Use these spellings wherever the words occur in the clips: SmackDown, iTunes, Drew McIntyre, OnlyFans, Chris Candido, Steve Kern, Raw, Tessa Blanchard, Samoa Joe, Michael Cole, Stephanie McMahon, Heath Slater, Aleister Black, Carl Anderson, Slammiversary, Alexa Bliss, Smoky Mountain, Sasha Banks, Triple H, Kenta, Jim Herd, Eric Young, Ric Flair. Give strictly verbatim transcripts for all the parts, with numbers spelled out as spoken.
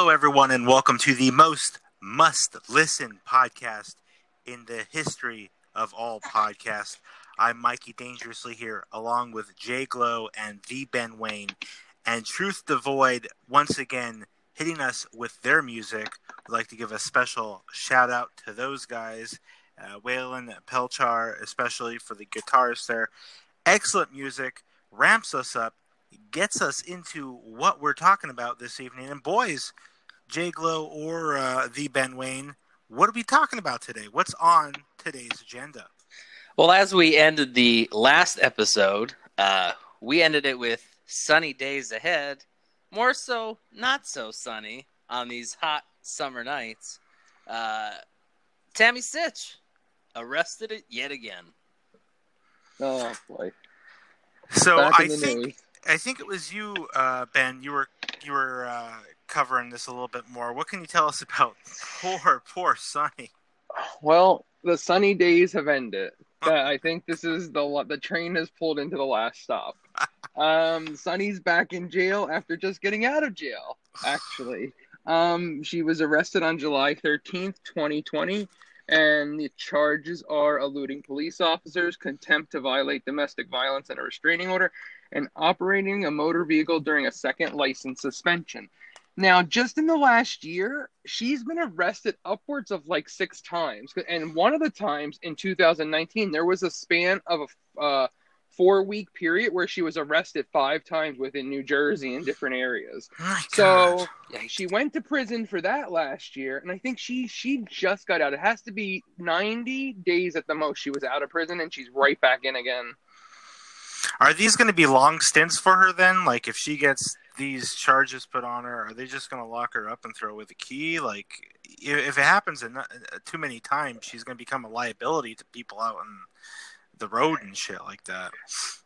Hello, everyone, and welcome to the most must-listen podcast in the history of all podcasts. I'm Mikey Dangerously here, along with Jay Glow and the Ben Wayne. And Truth Devoid, once again, hitting us with their music. I'd like to give a special shout-out to those guys, uh, Waylon Pelchar, especially for the guitarist there. Excellent music, ramps us up, gets us into what we're talking about this evening. And boys, Jay Glow or uh, the Ben Wayne, what are we talking about today? What's on today's agenda? Well, as we ended the last episode, uh, we ended it with sunny days ahead, more so not so sunny on these hot summer nights. Uh, Tammy Sytch arrested it yet again. Oh, boy. So I think... News. I think it was you, uh, Ben. You were you were uh, covering this a little bit more. What can you tell us about poor, poor Sonny? Well, the sunny days have ended. But I think this is the the train has pulled into the last stop. um, Sonny's back in jail after just getting out of jail. Actually, um, she was arrested on July thirteenth, twenty twenty, and the charges are eluding police officers, contempt to violate domestic violence and a restraining order, and operating a motor vehicle during a second license suspension. Now, just in the last year, she's been arrested upwards of like six times. And one of the times in two thousand nineteen, there was a span of a uh, four-week period where she was arrested five times within New Jersey in different areas. Oh, so she went to prison for that last year, and I think she, she just got out. It has to be ninety days at the most she was out of prison, and she's right back in again. Are these going to be long stints for her then? Like, if she gets these charges put on her, are they just going to lock her up and throw away the key? Like, if it happens in too many times, she's going to become a liability to people out on the road and shit like that.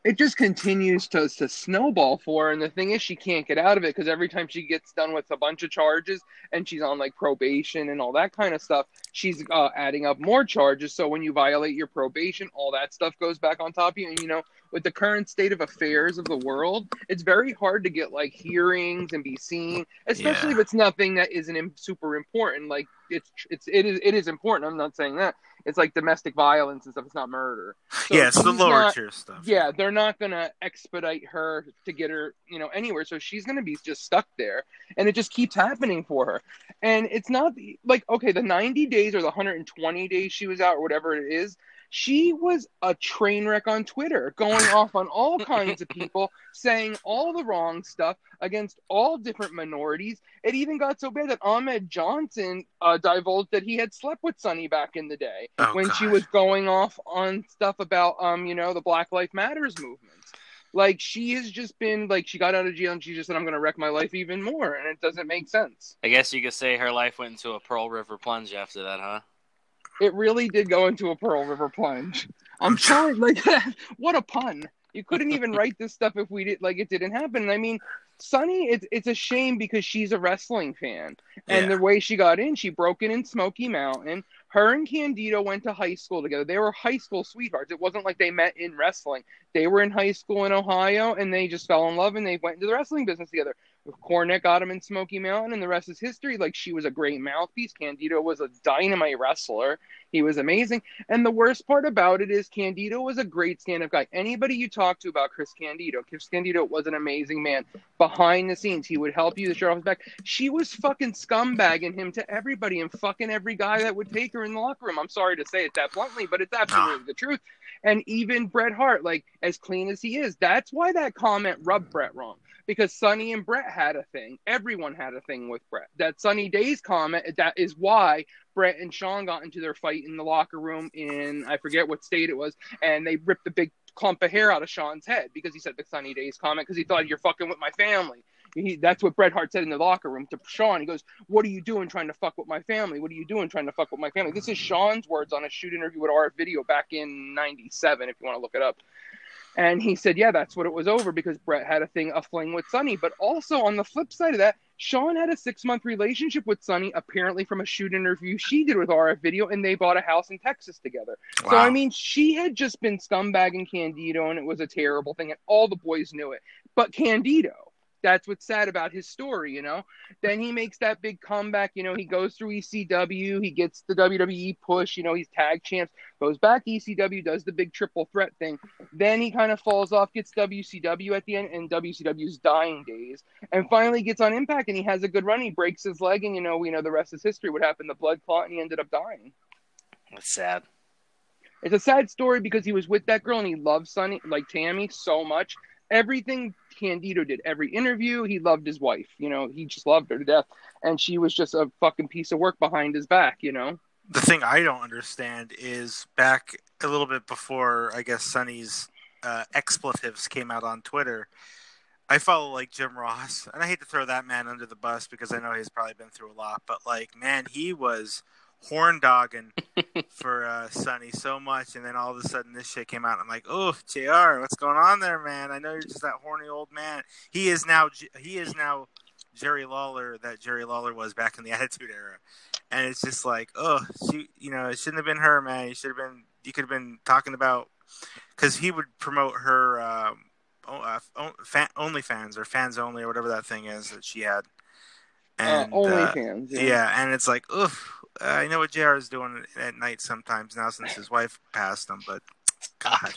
It just continues to, to snowball for her, and the thing is, she can't get out of it because every time she gets done with a bunch of charges and she's on, like, probation and all that kind of stuff, she's uh, adding up more charges. So when you violate your probation, all that stuff goes back on top of you, and, you know, with the current state of affairs of the world, it's very hard to get, like, hearings and be seen, especially yeah. if it's nothing that isn't super important. Like, it's it's it is it is important. I'm not saying that. It's like domestic violence and stuff. It's not murder. So yeah, it's the lower not, tier stuff. Yeah, they're not going to expedite her to get her, you know, anywhere. So she's going to be just stuck there, and it just keeps happening for her. And it's not like, okay, the ninety days or the one hundred twenty days she was out or whatever it is. She was a train wreck on Twitter, going off on all kinds of people, saying all the wrong stuff against all different minorities. It even got so bad that Ahmed Johnson uh, divulged that he had slept with Sonny back in the day oh, when God. she was going off on stuff about, um, you know, the Black Lives Matters movement. Like, she has just been, like, she got out of jail and she just said, I'm going to wreck my life even more. And it doesn't make sense. I guess you could say her life went into a Pearl River plunge after that, huh? It really did go into a Pearl River plunge. I'm sorry, like, what a pun. You couldn't even write this stuff if we did, like, it didn't happen. And I mean, Sonny, it's it's a shame because she's a wrestling fan. And yeah. the way she got in, she broke in in Smoky Mountain. Her and Candido went to high school together. They were high school sweethearts. It wasn't like they met in wrestling. They were in high school in Ohio, and they just fell in love, and they went into the wrestling business together. Cornette got him in Smoky Mountain, and the rest is history. Like, she was a great mouthpiece. Candido was a dynamite wrestler. He was amazing. And the worst part about it is Candido was a great stand-up guy. Anybody you talk to about Chris Candido, Chris Candido was an amazing man. Behind the scenes, he would help you to show off his back. She was fucking scumbagging him to everybody and fucking every guy that would take her in the locker room. I'm sorry to say it that bluntly, but it's absolutely the truth. And even Bret Hart, like, as clean as he is, that's why that comment rubbed Bret wrong. Because Sonny and Bret had a thing. Everyone had a thing with Bret. That Sonny Days comment, that is why Bret and Shawn got into their fight in the locker room in, I forget what state it was, and they ripped a big clump of hair out of Shawn's head because he said the Sonny Days comment because he thought, you're fucking with my family. He, that's what Bret Hart said in the locker room to Shawn. He goes, what are you doing trying to fuck with my family? What are you doing trying to fuck with my family? This is Shawn's words on a shoot interview with R F Video back in ninety-seven, if you want to look it up. And he said, yeah, that's what it was over because Bret had a thing, a fling with Sonny. But also on the flip side of that, Shawn had a six-month relationship with Sonny, apparently from a shoot interview she did with R F Video, and they bought a house in Texas together. Wow. So, I mean, she had just been scumbagging Candido, and it was a terrible thing, and all the boys knew it. But Candido, that's what's sad about his story, you know. Then he makes that big comeback, you know, he goes through E C W, he gets the W W E push, you know, he's tag champs, goes back E C W, does the big triple threat thing. Then he kind of falls off, gets W C W at the end, and W C W's dying days, and finally gets on Impact, and he has a good run, he breaks his leg, and you know, we know the rest is history, what happened, the blood clot, and he ended up dying. That's sad. It's a sad story because he was with that girl and he loved Sunny, like Tammy, so much. Everything Candido did, every interview, he loved his wife. You know, he just loved her to death. And she was just a fucking piece of work behind his back, you know? The thing I don't understand is back a little bit before, I guess, Sunny's uh, expletives came out on Twitter, I follow, like, Jim Ross. And I hate to throw that man under the bus because I know he's probably been through a lot. But, like, man, he was horn dogging for uh, Sonny so much, and then all of a sudden this shit came out. And I'm like, oh, J R, what's going on there, man? I know you're just that horny old man. He is now, he is now Jerry Lawler that Jerry Lawler was back in the Attitude Era, and it's just like, oh, she, you know, it shouldn't have been her, man. You should have been, you could have been talking about, because he would promote her um, uh, OnlyFans or Fans Only or whatever that thing is that she had. And, uh, OnlyFans, uh, yeah. yeah, and it's like, oof. Uh, I know what J R is doing at night sometimes now since his wife passed him, but God,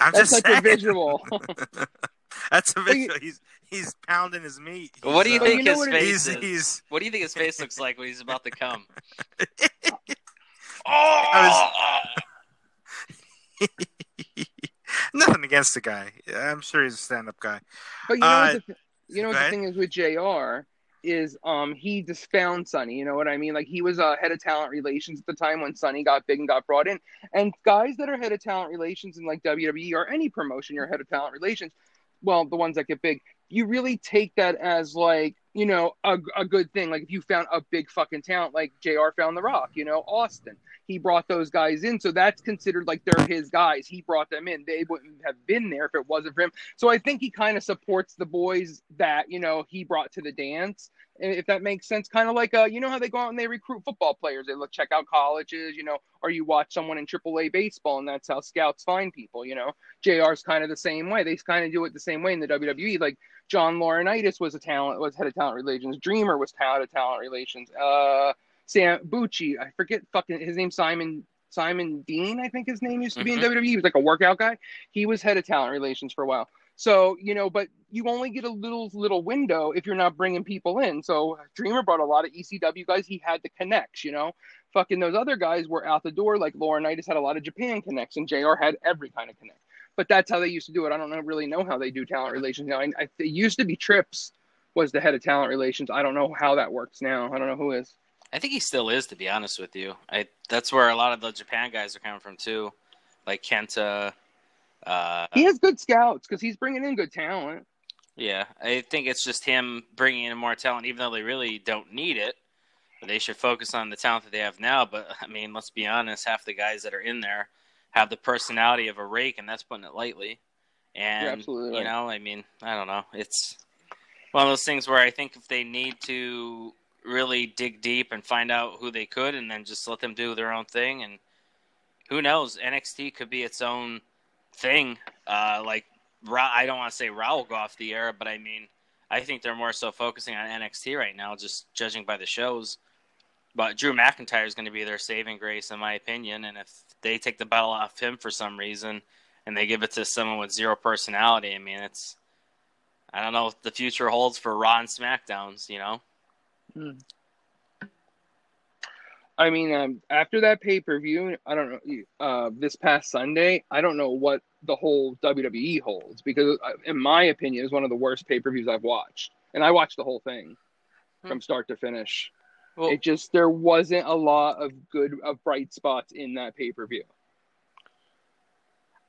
I'm that's just like saying. A visual. That's a visual. He's he's pounding his meat. He's, what do you uh, think you his face is? He's, he's... What do you think his face looks like when he's about to come? Oh! Was... Nothing against the guy. I'm sure he's a stand-up guy. But you know uh, what the, you know what the thing is with J R? Is um he just found Sonny, you know what I mean? Like, he was uh, head of talent relations at the time when Sonny got big and got brought in. And guys that are head of talent relations in like W W E or any promotion, you're head of talent relations, well, the ones that get big, you really take that as like, you know, a, a good thing. Like if you found a big fucking talent, like J R found The Rock, you know, Austin, he brought those guys in. So that's considered like they're his guys. He brought them in. They wouldn't have been there if it wasn't for him. So I think he kind of supports the boys that, you know, he brought to the dance. If that makes sense, kind of like, uh, you know how they go out and they recruit football players. They look, check out colleges, you know, or you watch someone in triple A baseball, and that's how scouts find people, you know. J R's kind of the same way. They kind of do it the same way in the W W E. Like John Laurinaitis was a talent, was head of talent relations. Dreamer was head of talent relations. Uh, Sam Bucci, I forget fucking his name, Simon Simon Dean, I think his name used to be mm-hmm. in W W E. He was like a workout guy. He was head of talent relations for a while. So, you know, but you only get a little little window if you're not bringing people in. So Dreamer brought a lot of E C W guys. He had the connects, you know. Fucking those other guys were out the door. Like Laurinaitis had a lot of Japan connects, and J R had every kind of connect. But that's how they used to do it. I don't know, really know how they do talent relations now. I, I, it used to be Trips was the head of talent relations. I don't know how that works now. I don't know who is. I think he still is, to be honest with you. I that's where a lot of the Japan guys are coming from too, like Kenta. Uh, he has good scouts because he's bringing in good talent. Yeah, I think it's just him bringing in more talent, even though they really don't need it. They should focus on the talent that they have now. But, I mean, let's be honest, half the guys that are in there have the personality of a rake, and that's putting it lightly. And, yeah, absolutely. You know, I mean, I don't know. It's one of those things where I think if they need to really dig deep and find out who they could and then just let them do their own thing. And who knows, N X T could be its own thing, uh, like I don't want to say Raoul go off the air, but I mean, I think they're more so focusing on N X T right now, just judging by the shows. But Drew McIntyre is going to be their saving grace, in my opinion. And if they take the battle off him for some reason, and they give it to someone with zero personality, I mean, it's I don't know what the future holds for Raw and SmackDowns, you know. Hmm. I mean, um, after that pay-per-view, I don't know, uh, this past Sunday, I don't know what the whole W W E holds, because in my opinion, it was one of the worst pay-per-views I've watched. And I watched the whole thing from start to finish. Well, it just, there wasn't a lot of good, of bright spots in that pay-per-view.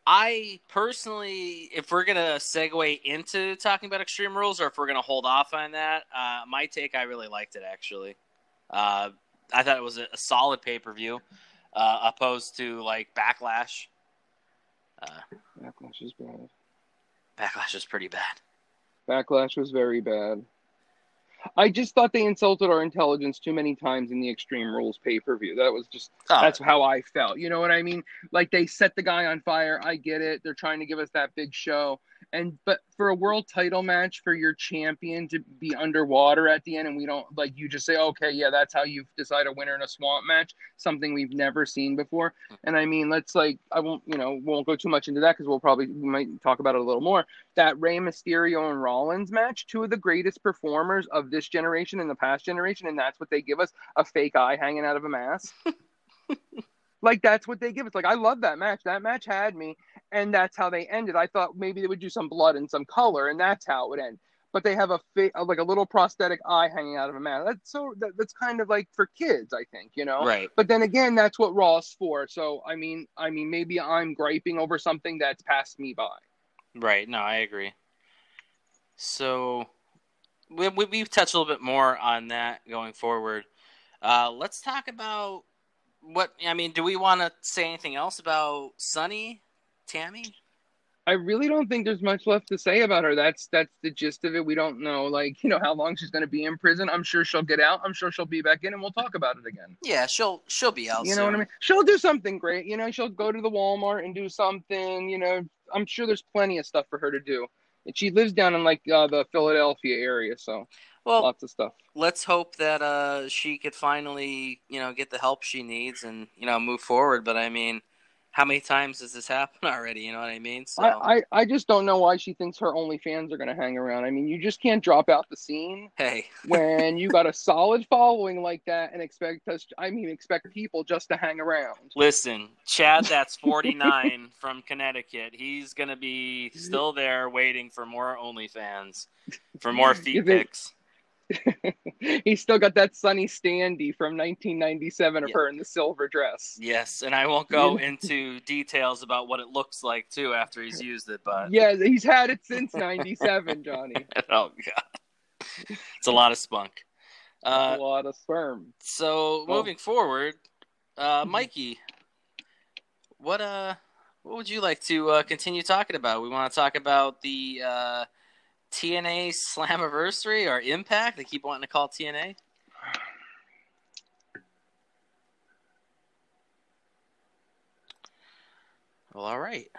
I personally, if we're going to segue into talking about Extreme Rules, or if we're going to hold off on that, uh, my take, I really liked it, actually. Uh, I thought it was a solid pay-per-view, uh, opposed to, like, Backlash. Uh, Backlash is bad. Backlash is pretty bad. Backlash was very bad. I just thought they insulted our intelligence too many times in the Extreme Rules pay-per-view. That was just, oh. That's how I felt. You know what I mean? Like, they set the guy on fire. I get it. They're trying to give us that big show. And but for a world title match, for your champion to be underwater at the end, and we don't, like, you just say, okay, yeah, that's how you decide a winner in a swamp match, something we've never seen before. And I mean, let's, like, I won't, you know, won't go too much into that because we'll probably, we might talk about it a little more. That Rey Mysterio and Rollins match, two of the greatest performers of this generation and the past generation, and that's what they give us, a fake eye hanging out of a mask. Like, that's what they give us. Like, I love that match. That match had me, and that's how they ended. I thought maybe they would do some blood and some color, and that's how it would end. But they have a fa- like a little prosthetic eye hanging out of a mask. That's so that, that's kind of like for kids, I think, you know. Right. But then again, that's what Raw's for. So I mean, I mean, maybe I'm griping over something that's passed me by. Right. No, I agree. So we, we we've touched a little bit more on that going forward. Uh, let's talk about. What I mean, do we want to say anything else about Sunny, Tammy? I really don't think there's much left to say about her. That's that's the gist of it. We don't know, like, you know, how long she's going to be in prison. I'm sure she'll get out. I'm sure she'll be back in, and we'll talk about it again. Yeah, she'll she'll be out. You know soon. What I mean? She'll do something great. You know, she'll go to the Walmart and do something. You know, I'm sure there's plenty of stuff for her to do. And she lives down in like uh, the Philadelphia area, so. Well, lots of stuff. Let's hope that uh, she could finally, you know, get the help she needs and, you know, move forward. But, I mean, how many times has this happened already? You know what I mean? So I, I, I just don't know why she thinks her OnlyFans are going to hang around. I mean, you just can't drop out the scene. Hey. When you got a solid following like that and expect us, I mean, expect people just to hang around. Listen, Chad, that's forty-nine from Connecticut. He's going to be still there waiting for more OnlyFans, for more feet pics. He's still got that Sunny Standy from nineteen ninety-seven of yeah. her in the silver dress. Yes, and I won't go into details about what it looks like too after he's used it, but yeah, he's had it since ninety-seven, Johnny. Oh god, it's a lot of spunk, uh, a lot of sperm. So well, moving forward, uh, Mikey, what uh, what would you like to uh, continue talking about? We want to talk about the. Uh, T N A Slammiversary or Impact? They keep wanting to call T N A. Well, all right.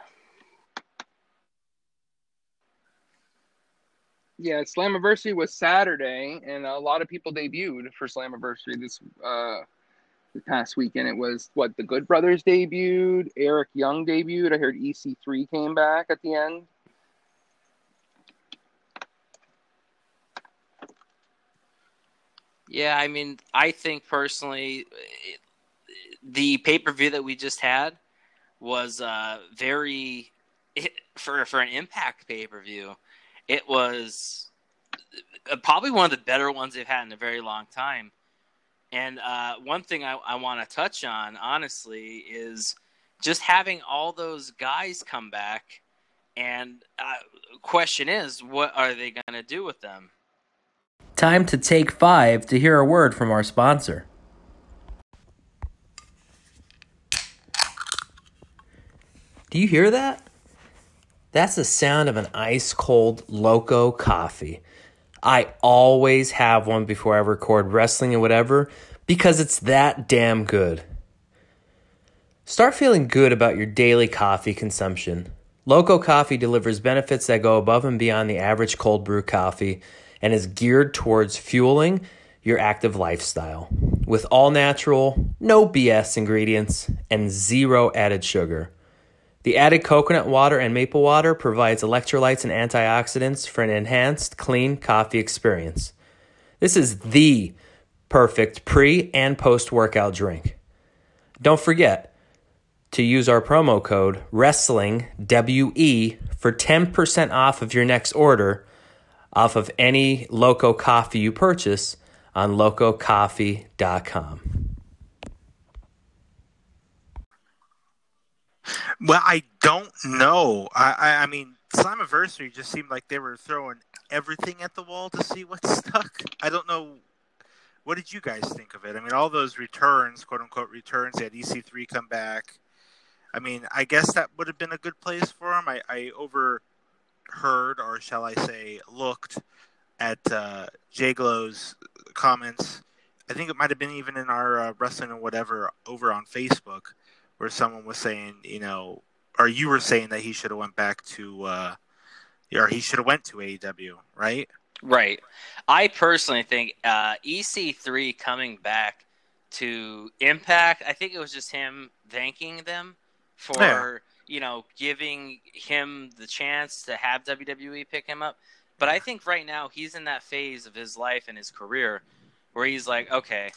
Yeah, Slammiversary was Saturday, and a lot of people debuted for Slammiversary this uh, this past weekend. It was, what, the Good Brothers debuted, Eric Young debuted. I heard E C three came back at the end. Yeah, I mean, I think personally, the pay-per-view that we just had was uh, very it, for for an Impact pay-per-view. It was probably one of the better ones they've had in a very long time. And uh, one thing I, I want to touch on, honestly, is just having all those guys come back. And uh, question is, what are they going to do with them? Time to take five to hear a word from our sponsor. Do you hear that? That's the sound of an ice-cold Loco coffee. I always have one before I record wrestling and whatever because it's that damn good. Start feeling good about your daily coffee consumption. Loco coffee delivers benefits that go above and beyond the average cold brew coffee and is geared towards fueling your active lifestyle with all natural, no B S ingredients, and zero added sugar. The added coconut water and maple water provides electrolytes and antioxidants for an enhanced, clean coffee experience. This is the perfect pre- and post-workout drink. Don't forget to use our promo code WRESTLINGWE for ten percent off of your next order off of any Loco coffee you purchase on loco coffee dot com. Well, I don't know. I, I, I mean, Slammiversary just seemed like they were throwing everything at the wall to see what stuck. I don't know. What did you guys think of it? I mean, all those returns, quote-unquote returns, they had E C three come back. I mean, I guess that would have been a good place for them. I, I over... heard, or shall I say, looked at uh, Jay Glow's comments. I think it might have been even in our uh, Wrestling and Whatever over on Facebook, where someone was saying, you know, or you were saying that he should have went back to uh, or he should have went to A E W, right? Right. I personally think uh, E C three coming back to Impact, I think it was just him thanking them for, yeah. you know, giving him the chance to have W W E pick him up. But I think right now he's in that phase of his life and his career where he's like, okay,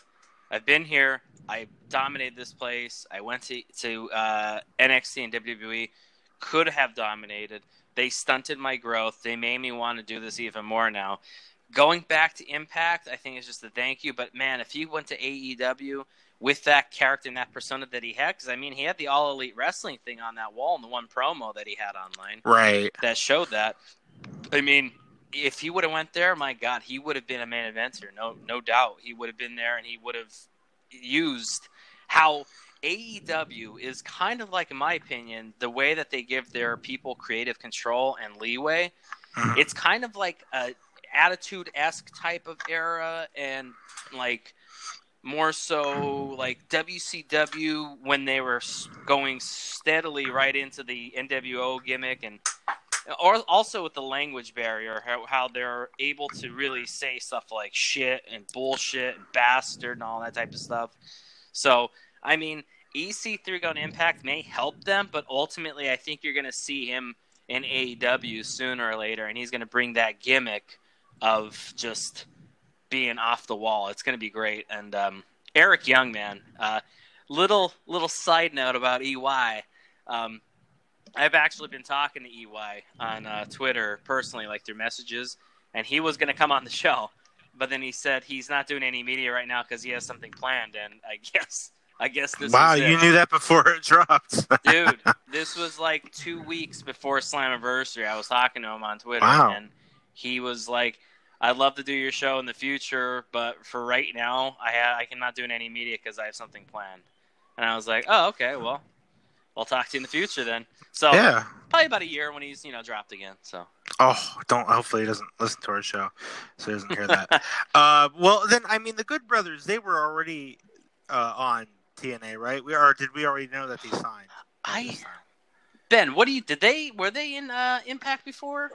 I've been here. I dominated this place. I went to, to uh, N X T and W W E. Could have dominated. They stunted my growth. They made me want to do this even more now. Going back to Impact, I think it's just a thank you. But, man, if he went to A E W with that character and that persona that he had, because, I mean, he had the All Elite Wrestling thing on that wall in the one promo that he had online. Right. That showed that. I mean, if he would have went there, my God, he would have been a main eventer. No, no doubt. He would have been there, and he would have used how – A E W is kind of like, in my opinion, the way that they give their people creative control and leeway. Mm-hmm. It's kind of like a attitude-esque type of era, and like more so like W C W when they were going steadily right into the N W O gimmick, and or also with the language barrier, how, how they're able to really say stuff like shit and bullshit and bastard and all that type of stuff. So, I mean, E C three going to Impact may help them, but ultimately I think you're going to see him in A E W sooner or later, and he's going to bring that gimmick of just being off the wall. It's going to be great. And um, Eric Young, man, uh, little little side note about E Y. Um, I've actually been talking to E Y on uh, Twitter personally, like through messages, and he was going to come on the show, but then he said he's not doing any media right now because he has something planned, and I guess – I guess this wow, you knew that before it dropped. Dude, this was like two weeks before Slammiversary. I was talking to him on Twitter, wow. and he was like, I'd love to do your show in the future, but for right now, I ha- I cannot do any media because I have something planned. And I was like, oh, okay, well, I'll talk to you in the future then. So yeah. probably about a year when he's, you know, dropped again. So. Oh, don't! Hopefully he doesn't listen to our show so he doesn't hear that. uh, well, then, I mean, the Good Brothers, they were already uh, on T N A, right? We are. Did we already know that they signed? I, Ben, what do you? Did they? Were they in uh, Impact before?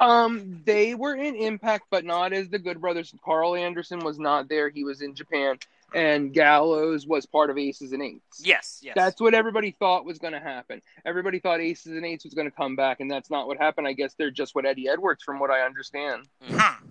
Um, they were in Impact, but not as the Good Brothers. Carl Anderson was not there; he was in Japan, and Gallows was part of Aces and Eights. Yes, yes. That's what everybody thought was going to happen. Everybody thought Aces and Eights was going to come back, and that's not what happened. I guess they're just with Eddie Edwards, from what I understand. Mm-hmm.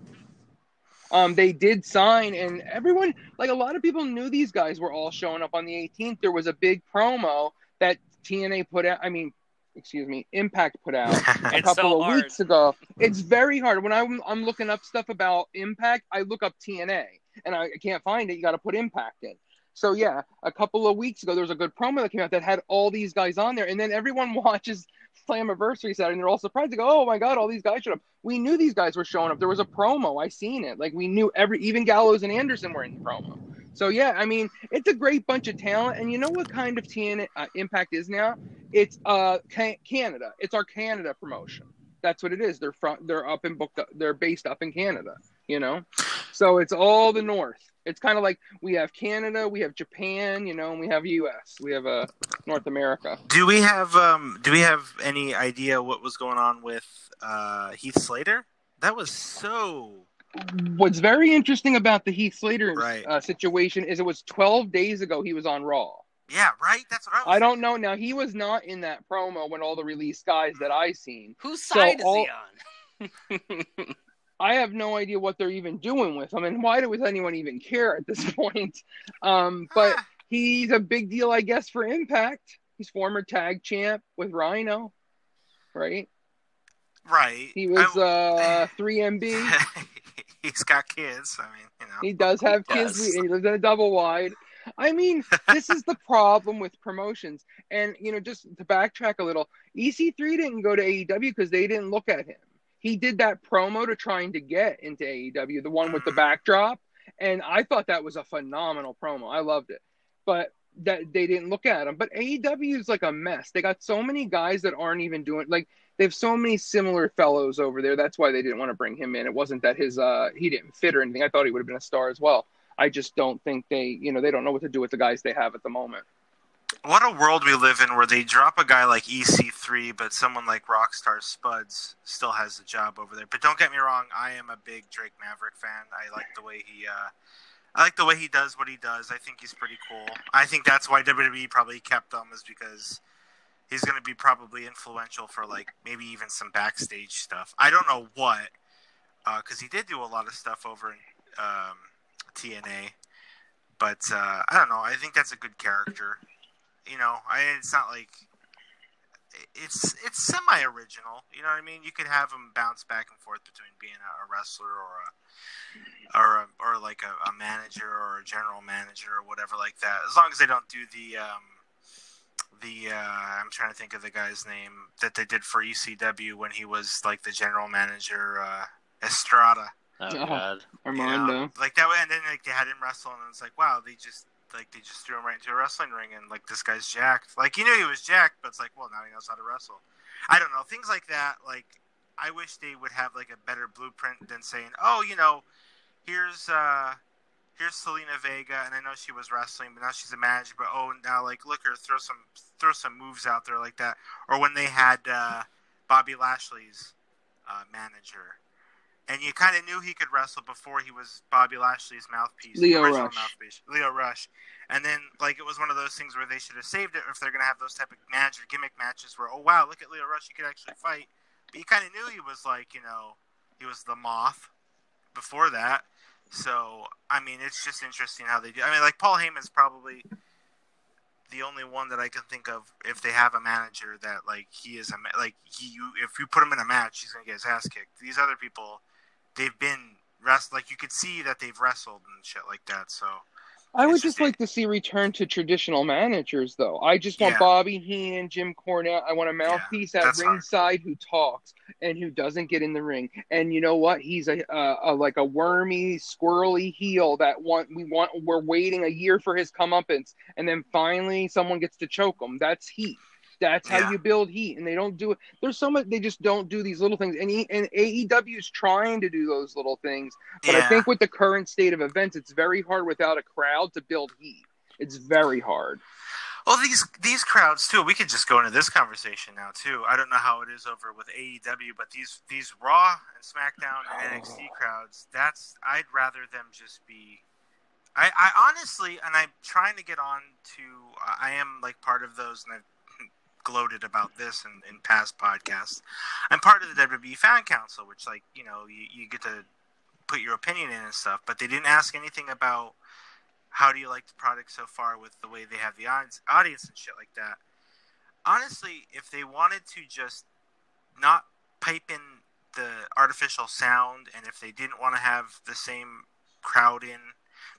Um, they did sign, and everyone, like a lot of people knew these guys were all showing up on the eighteenth. There was a big promo that T N A put out, I mean, excuse me, Impact put out a couple so of hard. weeks ago. It's very hard. When I'm, I'm looking up stuff about Impact, I look up T N A, and I can't find it. You got to put Impact in. So, yeah, a couple of weeks ago, there was a good promo that came out that had all these guys on there, and then everyone watches Slammiversary Saturday, and they're all surprised. They go, oh, my God, all these guys showed up. We knew these guys were showing up. There was a promo. I seen it. Like, we knew every – even Gallows and Anderson were in the promo. So, yeah, I mean, it's a great bunch of talent. And you know what kind of T N A uh, Impact is now? It's uh Can- Canada. It's our Canada promotion. That's what it is. They're front, they're up and booked up. They're based up in Canada, you know? So it's all the North. It's kind of like we have Canada, we have Japan, you know, and we have U S. We have uh, North America. Do we have um, do we have any idea what was going on with uh, Heath Slater? That was so... What's very interesting about the Heath Slater right. uh, situation is it was twelve days ago he was on Raw. Yeah, right? That's what I was I don't know. Now, he was not in that promo when all the released guys that I seen. Whose side so is all... he on? I have no idea what they're even doing with him, and why does anyone even care at this point? Um, but ah. he's a big deal, I guess, for Impact. He's former tag champ with Rhino, right? Right. He was I'm... uh three M B. He's got kids. I mean, you know, he does have he kids. Does. He lives in a double wide. I mean, this is the problem with promotions. And you know, just to backtrack a little, E C three didn't go to A E W because they didn't look at him. He did that promo to trying to get into A E W, the one with the backdrop. And I thought that was a phenomenal promo. I loved it. But that they didn't look at him. But A E W is like a mess. They got so many guys that aren't even doing – like they have so many similar fellows over there. That's why they didn't want to bring him in. It wasn't that his uh, he didn't fit or anything. I thought he would have been a star as well. I just don't think they – you know, they don't know what to do with the guys they have at the moment. what a world we live in where they drop a guy like E C three, but someone like Rockstar Spuds still has a job over there. But don't get me wrong, I am a big Drake Maverick fan. I like the way he, uh, I like the way he does what he does. I think he's pretty cool. I think that's why W W E probably kept him, is because he's going to be probably influential for like maybe even some backstage stuff. I don't know what, because uh, he did do a lot of stuff over in um, T N A. But uh, I don't know. I think that's a good character. You know, I, it's not like it's it's semi-original. You know what I mean? You could have him bounce back and forth between being a, a wrestler or a or a, or like a, a manager or a general manager or whatever like that. As long as they don't do the um, the uh, I'm trying to think of the guy's name that they did for E C W when he was like the general manager, uh, Estrada. Oh, God. Oh, Armando. You know, like that way, and then like they had him wrestle, and it's like, wow, they just like they just threw him right into a wrestling ring, and like this guy's jacked. Like he knew he was jacked, but it's like, well, now he knows how to wrestle. I don't know, things like that. Like I wish they would have like a better blueprint than saying, oh, you know, here's uh, here's Selena Vega, and I know she was wrestling, but now she's a manager. But oh, now like look her throw some throw some moves out there like that. Or when they had uh, Bobby Lashley's uh, manager. And you kind of knew he could wrestle before he was Bobby Lashley's mouthpiece. Leo Rush. Mouthpiece, Leo Rush. And then, like, it was one of those things where they should have saved it if they're going to have those type of manager gimmick matches where, oh, wow, look at Leo Rush. He could actually fight. But you kind of knew he was, like, you know, he was the Moth before that. So, I mean, it's just interesting how they do. I mean, like, Paul Heyman's probably the only one that I can think of if they have a manager that, like, he is a – like, he, you, if you put him in a match, he's going to get his ass kicked. These other people – they've been rest like you could see that they've wrestled and shit like that. So I would just, just like to see return to traditional managers, though. I just want yeah. Bobby Heenan, Jim Cornette. I want a mouthpiece yeah, at ringside hard. Who talks and who doesn't get in the ring. And you know what? He's a, a, a like a wormy, squirrely heel that want we want. We're waiting a year for his comeuppance, and then finally someone gets to choke him. That's heat. That's how yeah. you build heat, and they don't do it. There's so much they just don't do these little things, and he, and A E W is trying to do those little things. But yeah. I think with the current state of events, it's very hard without a crowd to build heat. It's very hard. Well, these these crowds too. We could just go into this conversation now too. I don't know how it is over with A E W, but these these Raw and SmackDown and N X T oh. crowds. That's I'd rather them just be. I, I honestly, and I'm trying to get on to. I am like part of those, and I've gloated about this in, in past podcasts. I'm part of the W W E Fan Council, which, like, you know, you, you get to put your opinion in and stuff, but they didn't ask anything about how do you like the product so far with the way they have the audience and shit like that. Honestly, if they wanted to just not pipe in the artificial sound, and if they didn't want to have the same crowd in,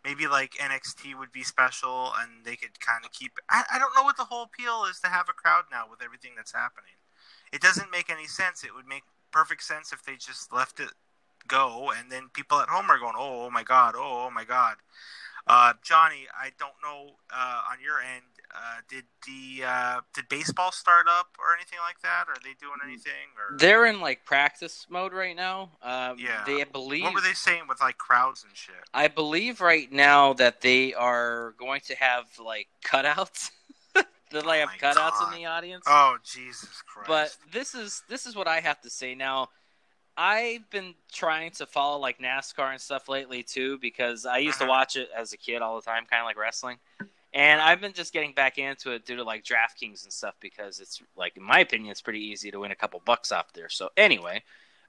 maybe like N X T would be special, and they could kind of keep. I, I don't know what the whole appeal is to have a crowd now with everything that's happening. It doesn't make any sense. It would make perfect sense if they just left it go, and then people at home are going, "Oh, oh my God! Oh, oh my God!" Uh, Johnny, I don't know uh, on your end. Uh, did the uh, did baseball start up or anything like that? Are they doing anything? Or... They're in like practice mode right now. Um, yeah, they believe. What were they saying with like crowds and shit? I believe right now that they are going to have like cutouts. They like oh have cutouts God. in the audience. Oh Jesus Christ! But this is this is what I have to say now. I've been trying to follow like NASCAR and stuff lately too, because I used uh-huh. to watch it as a kid all the time, kind of like wrestling. And I've been just getting back into it due to, like, DraftKings and stuff because it's, like, in my opinion, it's pretty easy to win a couple bucks off there. So, anyway,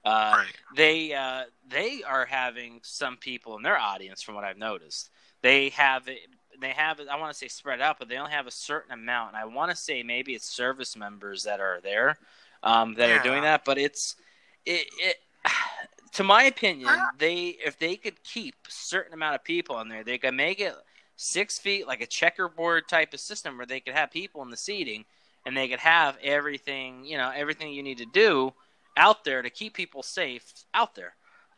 uh, right. they uh, they are having some people in their audience, from what I've noticed. They have it, they have it, I want to say spread out, but they only have a certain amount. And I want to say maybe it's service members that are there um, that yeah. are doing that. But it's, it, it to my opinion, they if they could keep a certain amount of people in there, they could make it – six feet, like a checkerboard type of system where they could have people in the seating and they could have everything, you know, everything you need to do out there to keep people safe out there,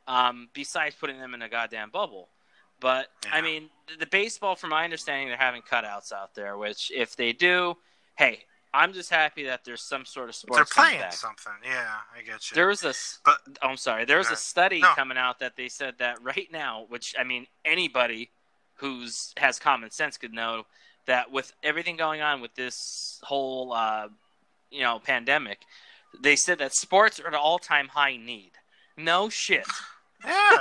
um, besides putting them in a goddamn bubble. But, yeah. I mean, the, the baseball, from my understanding, they're having cutouts out there, which if they do, hey, I'm just happy that there's some sort of sports. They're playing back. something. Yeah, I get you. There was a, but, oh, I'm sorry, there was uh, a study no. coming out that they said that right now, which, I mean, anybody – who's has common sense could know that with everything going on with this whole, uh, you know, pandemic, they said that sports are at an all-time high need. No shit. Yeah.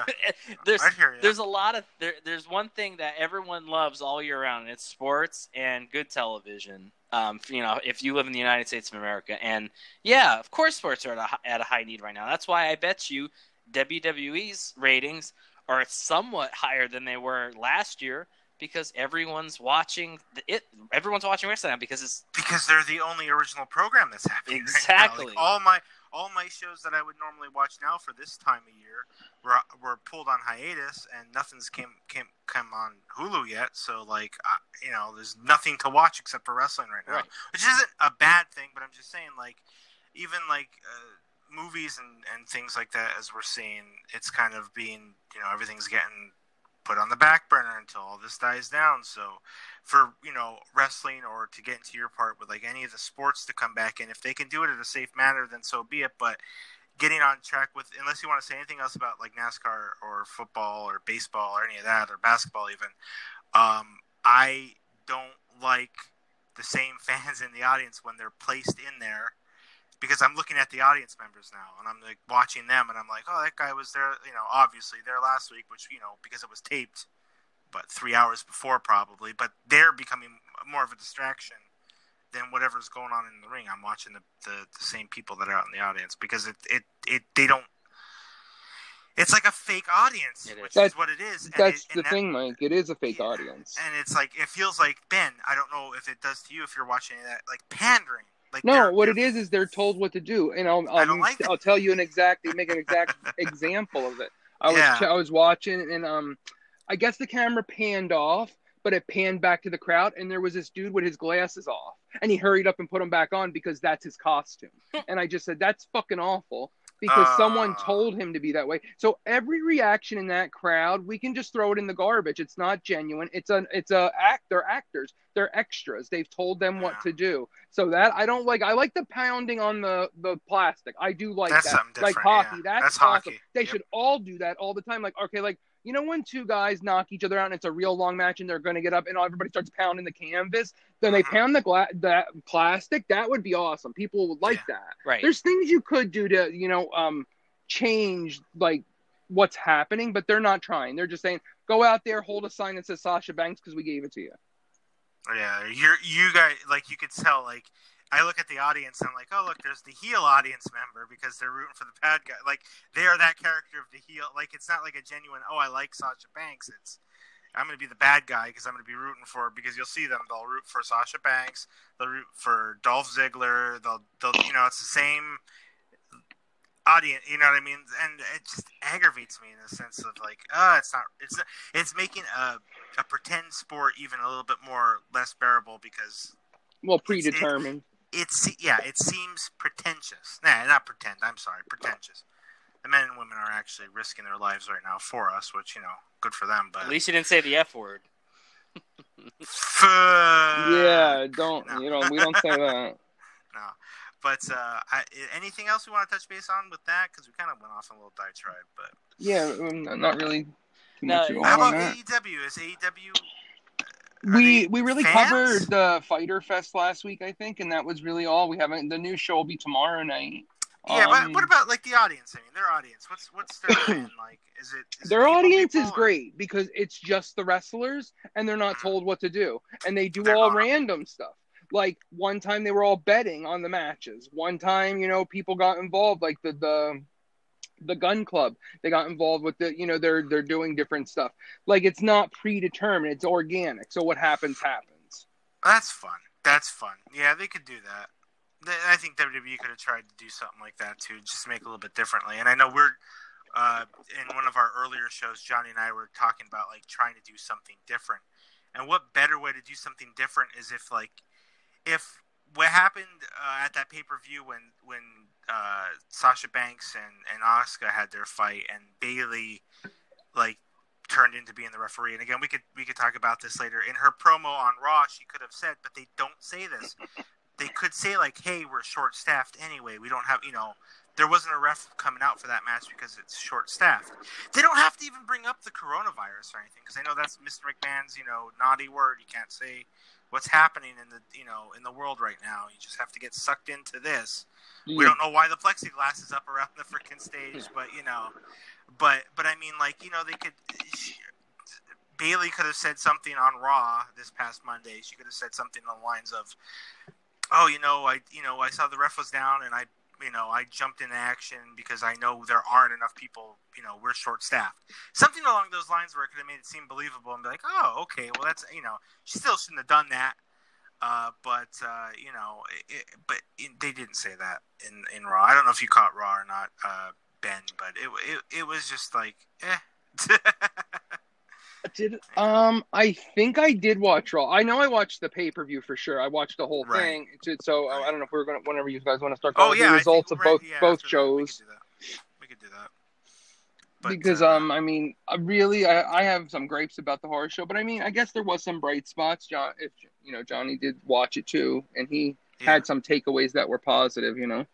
there's, I hear you. There's a lot of there, there's one thing that everyone loves all year round, and it's sports and good television. Um, you know, if you live in the United States of America, and yeah, of course, sports are at a, at a high need right now. That's why I bet you W W E's ratings are somewhat higher than they were last year, because everyone's watching the, it. Everyone's watching wrestling now because it's because they're the only original program that's happening. Exactly. Right now. Like all my all my shows that I would normally watch now for this time of year were were pulled on hiatus, and nothing's came came come on Hulu yet. So like, uh, you know, there's nothing to watch except for wrestling right now, right. Which isn't a bad thing. But I'm just saying, like, even like. Uh, movies and, and things like that, as we're seeing, it's kind of being, you know, everything's getting put on the back burner until all this dies down. So for, you know, wrestling, or to get into your part with like any of the sports to come back in, if they can do it in a safe manner, then so be it. But getting on track with, unless you want to say anything else about like NASCAR or football or baseball or any of that, or basketball even, um, I don't like the same fans in the audience when they're placed in there. Because I'm looking at the audience members now, and I'm like watching them, and I'm like, oh, that guy was there, you know, obviously there last week, which, you know, because it was taped, but three hours before probably. But they're becoming more of a distraction than whatever's going on in the ring. I'm watching the, the, the same people that are out in the audience because it it, it they don't. It's like a fake audience, it is. which that's, is what it is. And that's it, and the that, thing, Mike. It is a fake yeah, audience, and it's like it feels like Ben. I don't know if it does to you if you're watching that, like pandering. Like no, what it is is they're told what to do, and I'll I'll, like I'll tell you an exact make an exact example of it. I was yeah. I was watching, and um, I guess the camera panned off, but it panned back to the crowd, and there was this dude with his glasses off, and he hurried up and put them back on because that's his costume. And I just said that's fucking awful because uh... someone told him to be that way. So every reaction in that crowd, we can just throw it in the garbage. It's not genuine. It's an it's a act. They're actors. They're extras. They've told them yeah. what to do. So that I don't like. I like the pounding on the, the plastic. I do like that's that. Something different, like hockey. Yeah. That's, that's awesome. Hockey. They yep. should all do that all the time. Like, okay, like, you know, when two guys knock each other out and it's a real long match and they're going to get up and everybody starts pounding the canvas, then they pound the gla- that plastic. That would be awesome. People would like yeah. that. Right. There's things you could do to, you know, um, change, like, what's happening, but they're not trying. They're just saying, go out there, hold a sign that says Sasha Banks because we gave it to you. Yeah, you you guys, like, you could tell, like, I look at the audience, and I'm like, oh, look, there's the heel audience member, because they're rooting for the bad guy. Like, they are that character of the heel. Like, it's not like a genuine, oh, I like Sasha Banks. It's, I'm going to be the bad guy, because I'm going to be rooting for, because you'll see them, they'll root for Sasha Banks, they'll root for Dolph Ziggler, they'll, they'll you know, it's the same audience, you know what I mean? And it just aggravates me in the sense of, like, oh, it's not, it's, it's making a... a pretend sport even a little bit more less bearable because well predetermined it's, it, it's yeah it seems pretentious nah not pretend I'm sorry pretentious the men and women are actually risking their lives right now for us, which, you know, good for them, but at least you didn't say the F word. yeah don't no. You know, we don't say that. no But uh, I, anything else we want to touch base on with that, because we kind of went off on a little diatribe, but yeah not really. No, how about A E W? Is A E W? We we really fans? covered the Fyter Fest last week, I think, and that was really all. We haven't. The new show will be tomorrow night. Yeah, um, but what about like the audience? I mean, their audience. What's what's their opinion like? Is it is their it audience is or? great because it's just the wrestlers, and they're not told what to do, and they do they're all random on. stuff. Like one time they were all betting on the matches. One time, you know, people got involved, like the the. the gun club, they got involved with the, you know, they're they're doing different stuff. Like, it's not predetermined, it's organic, so what happens happens. That's fun that's fun Yeah, they could do that. I think W W E could have tried to do something like that too, just make it a little bit differently. And I know we're uh in one of our earlier shows, Johnny and I were talking about like trying to do something different, and what better way to do something different is if like if what happened uh, at that pay-per-view when when uh, Sasha Banks and, and Asuka had their fight, and Bayley like turned into being the referee. And again, we could we could talk about this later. In her promo on Raw, she could have said, but they don't say this. They could say like, "Hey, we're short-staffed anyway. We don't have you know." There wasn't a ref coming out for that match because it's short-staffed. They don't have to even bring up the coronavirus or anything because I know that's Mister McMahon's you know naughty word you can't say. what's happening in the, you know, in the world right now. You just have to get sucked into this. Yeah. We don't know why the plexiglass is up around the freaking stage, but you know, but, but I mean, like, you know, they could, she, Bayley could have said something on Raw this past Monday. She could have said something on the lines of, oh, you know, I, you know, I saw the ref was down and I, you know, I jumped into action because I know there aren't enough people, you know, we're short-staffed. Something along those lines where it could have made it seem believable and be like, oh, okay, well, that's, you know, she still shouldn't have done that. Uh, but, uh, you know, it, but it, they didn't say that in, in Raw. I don't know if you caught Raw or not, uh, Ben, but it, it, it was just like, eh. Did um I think I did watch Raw. I know I watched the pay-per-view for sure. I watched the whole right. thing. So right. I don't know if we were going to, whenever you guys want to start calling oh, yeah, the results of both yeah, both shows. That. We could do that. We could do that. But, because uh, um I mean really I, I have some gripes about the horror show, but I mean I guess there was some bright spots. John, if you know, Johnny did watch it too, and he yeah. had some takeaways that were positive, you know.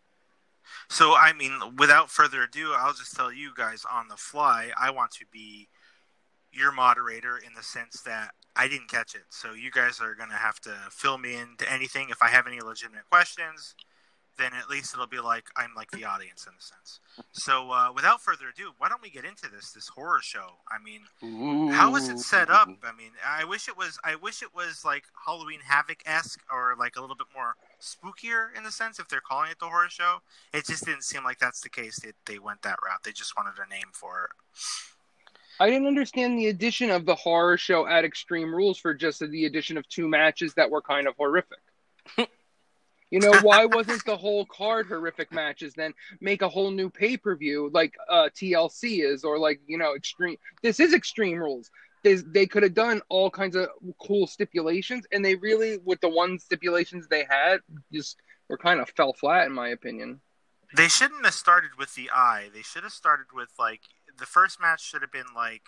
So I mean, without further ado, I'll just tell you guys on the fly, I want to be your moderator in the sense that I didn't catch it. So you guys are going to have to fill me into anything. If I have any legitimate questions, then at least it'll be like, I'm like the audience in a sense. So uh, without further ado, why don't we get into this, this horror show? I mean, Ooh. How is it set up? I mean, I wish it was, I wish it was like Halloween Havoc-esque or like a little bit more spookier in the sense, if they're calling it the horror show. It just didn't seem like that's the case. They, they went that route. They just wanted a name for it. I didn't understand the addition of the horror show at Extreme Rules for just the addition of two matches that were kind of horrific. You know, why wasn't the whole card horrific matches then? Make a whole new pay-per-view like uh, T L C is, or like, you know, Extreme. This is Extreme Rules. They, they could have done all kinds of cool stipulations, and they really, with the one stipulations they had, just were kind of fell flat in my opinion. They shouldn't have started with the eye. They should have started with like, the first match should have been like,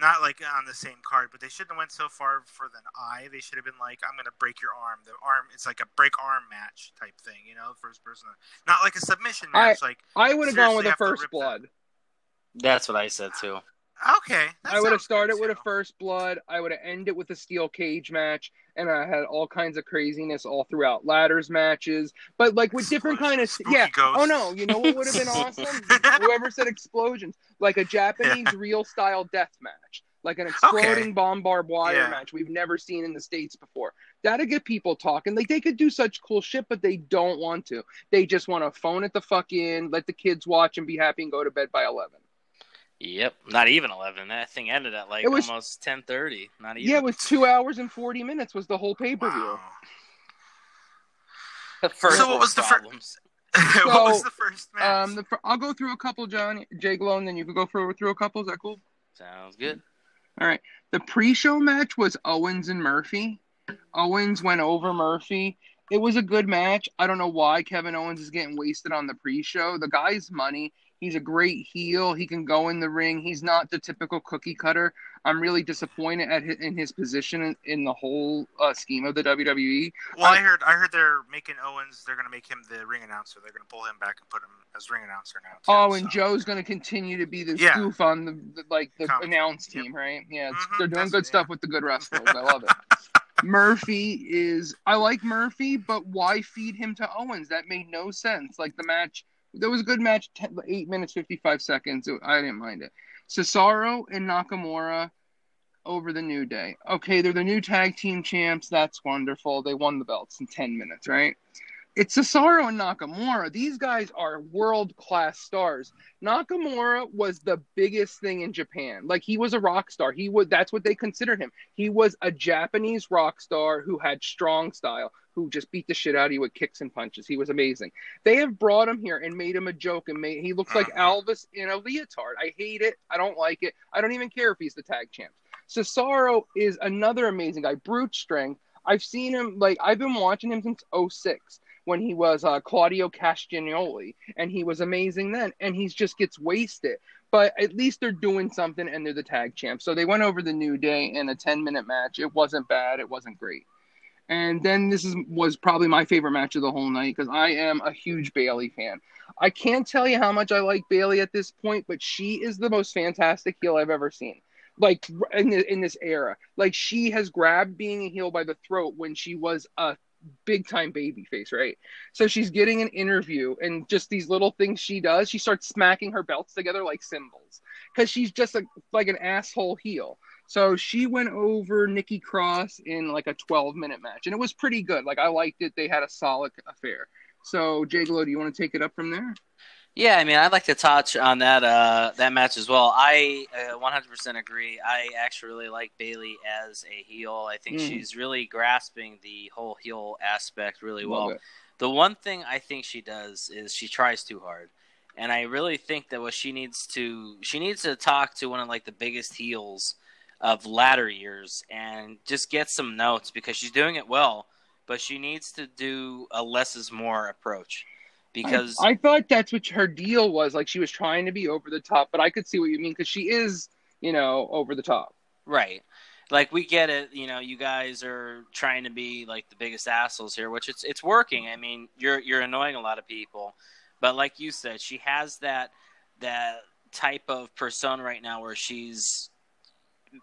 not like on the same card, but they shouldn't have went so far for an eye. They should have been like, I'm going to break your arm. The arm, it's like a break arm match type thing, you know, first person. Not like a submission match. I, like I would have gone with a first blood. Them. That's what I said too. Okay. I would have started with a first blood. I would have ended with a steel cage match. And I had all kinds of craziness all throughout ladders matches. But like with different kind of... Spooky yeah. Ghosts. Oh no, you know what would have been awesome? Whoever said explosions. Like a Japanese yeah. real style death match. Like an exploding okay. bomb barbed wire yeah. match we've never seen in the States before. That'd get people talking. Like they could do such cool shit, but they don't want to. They just want to phone it the fuck in, let the kids watch and be happy and go to bed by eleven. Yep, not even eleven. That thing ended at like was, almost ten thirty. Not even. Yeah, it was two hours and forty minutes. Was the whole pay per view? Wow. The first. So what was the first? So, what was the first match? Um, the, I'll go through a couple, John, Jay Glow, and then you can go through through a couple. Is that cool? Sounds good. All right. The pre-show match was Owens and Murphy. Owens went over Murphy. It was a good match. I don't know why Kevin Owens is getting wasted on the pre-show. The guy's money. He's a great heel. He can go in the ring. He's not the typical cookie cutter. I'm really disappointed at his, in his position in, in the whole uh, scheme of the W W E. Well, um, I heard I heard they're making Owens, they're going to make him the ring announcer. They're going to pull him back and put him as ring announcer now. Too, oh, and so. Joe's going to continue to be the yeah. goof on the, the like the Comment. announce team, yep. right? Yeah, it's, mm-hmm, they're doing good yeah. stuff with the good wrestlers. I love it. Murphy is – I like Murphy, but why feed him to Owens? That made no sense. Like the match – There was a good match, eight minutes, fifty-five seconds. I didn't mind it. Cesaro and Nakamura over the New Day. Okay, they're the new tag team champs. That's wonderful. They won the belts in ten minutes, right? It's Cesaro and Nakamura. These guys are world-class stars. Nakamura was the biggest thing in Japan. Like, he was a rock star. He was, that's what they considered him. He was a Japanese rock star who had strong style, who just beat the shit out of you with kicks and punches. He was amazing. They have brought him here and made him a joke, and made, he looks like Alvis in a leotard. I hate it. I don't like it. I don't even care if he's the tag champ. Cesaro is another amazing guy. Brute strength. I've seen him, like, I've been watching him since oh six when he was uh, Claudio Castagnoli, and he was amazing then, and he just gets wasted. But at least they're doing something, and they're the tag champs. So they went over the New Day in a ten-minute match. It wasn't bad. It wasn't great. And then this is, was probably my favorite match of the whole night because I am a huge Bayley fan. I can't tell you how much I like Bayley at this point, but she is the most fantastic heel I've ever seen. like in, the, in this era. Like, she has grabbed being a heel by the throat when she was a big time baby face, right? So she's getting an interview, and just these little things she does, she starts smacking her belts together like cymbals, because she's just a, like an asshole heel. So she went over Nikki Cross in like a twelve minute match, and it was pretty good. Like, I liked it. They had a solid affair. So Jay Glow, do you want to take it up from there? Yeah, I mean, I'd like to touch on that uh, that match as well. I uh, one hundred percent agree. I actually really like Bayley as a heel. I think mm. she's really grasping the whole heel aspect really well. The one thing I think she does is she tries too hard, and I really think that what she needs to she needs to talk to one of like the biggest heels of latter years and just get some notes, because she's doing it well, but she needs to do a less is more approach. Because I, I thought that's what her deal was. Like, she was trying to be over the top, but I could see what you mean, because she is, you know, over the top. Right. Like, we get it. You know, you guys are trying to be like the biggest assholes here, which it's it's working. I mean, you're you're annoying a lot of people, but like you said, she has that that type of persona right now where she's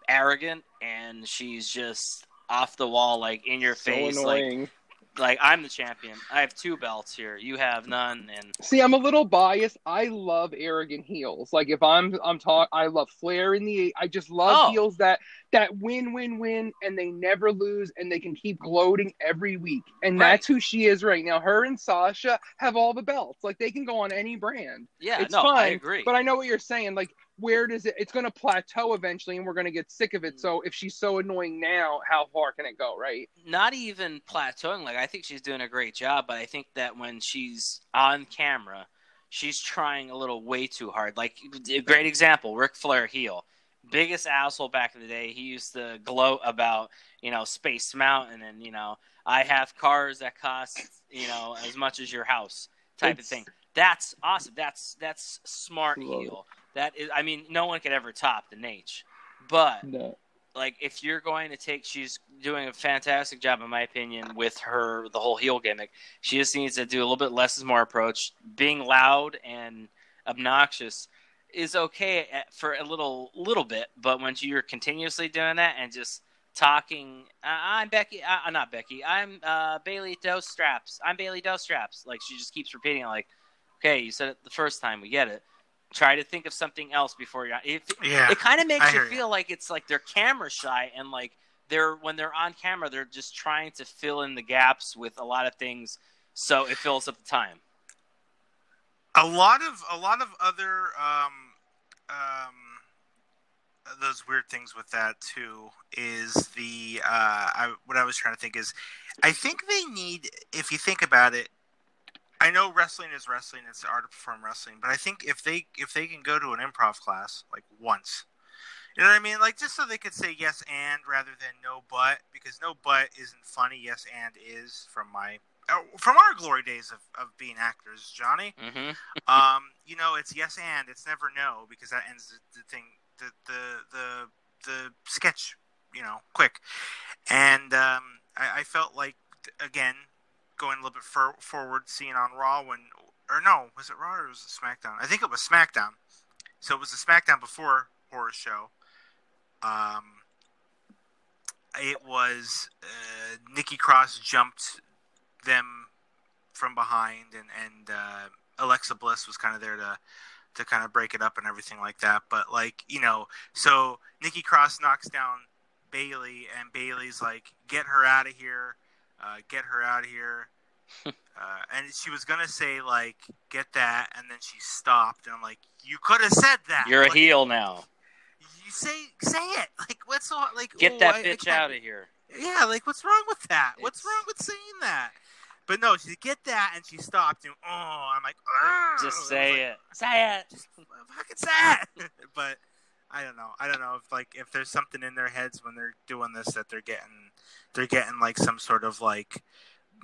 arrogant and she's just off the wall, like in your so face, annoying. like. Like, I'm the champion. I have two belts here. You have none. And see, I'm a little biased. I love arrogant heels. Like, if I'm I'm talking, I love Flair in the. I just love oh. heels that that win, win, win, and they never lose, and they can keep gloating every week. And right. that's who she is right now. Her and Sasha have all the belts. Like, they can go on any brand. Yeah, it's no, fine, I agree. But I know what you're saying. Like, where does it? It's going to plateau eventually, and we're going to get sick of it. So if she's so annoying now, how far can it go, right? Not even plateauing. Like, I think she's doing a great job, but I think that when she's on camera, she's trying a little way too hard. Like, a great example, Ric Flair heel. Biggest asshole back in the day. He used to gloat about, you know, Space Mountain and, you know, I have cars that cost, you know, as much as your house type it's... of thing. That's awesome. That's that's smart Whoa. heel. That is, I mean, no one could ever top the Nate. But, no. like, if you're going to take – she's doing a fantastic job, in my opinion, with her – the whole heel gimmick. She just needs to do a little bit less is more approach. Being loud and obnoxious is okay at, for a little little bit, but when you're continuously doing that and just talking, I'm Becky – not Becky. I'm uh, Bayley Doe Straps. I'm Bayley Doe Straps. Like, she just keeps repeating it, like, okay, you said it the first time. We get it. Try to think of something else before you're it, yeah, it kind of makes you feel like it's like they're camera shy, and like they're when they're on camera, they're just trying to fill in the gaps with a lot of things, so it fills up the time. A lot of a lot of other um, um, those weird things with that too is the uh, I, what I was trying to think is I think they need, if you think about it. I know wrestling is wrestling. It's the art of performing wrestling. But I think if they if they can go to an improv class, like, once, you know what I mean? Like, just so they could say yes and rather than no but, because no but isn't funny. Yes and is from my from our glory days of, of being actors, Johnny. Mm-hmm. um, you know, it's yes and. It's never no, because that ends the, the thing, the, the the the sketch, you know, quick. And um, I, I felt like, again, going a little bit for, forward, seeing on Raw when, or no, was it Raw or was it SmackDown? I think it was SmackDown. So it was the SmackDown before Horror Show. Um, it was uh, Nikki Cross jumped them from behind, and and uh, Alexa Bliss was kind of there to to kind of break it up and everything like that. But like, you know, so Nikki Cross knocks down Bayley, and Bayley's like, "Get her out of here." Uh, get her out of here. Uh, and she was going to say, like, get that. And then she stopped. And I'm like, you could have said that. You're like, a heel now. You say say it. Like, what's all, like, get oh, that I, bitch I out of here. Yeah, like, what's wrong with that? It's... What's wrong with saying that? But no, she said, get that. And she stopped. And oh, I'm like, oh. Just say it. Like, say it. Just fucking say it. But I don't know. I don't know if like if there's something in their heads when they're doing this that they're getting, they're getting like some sort of like,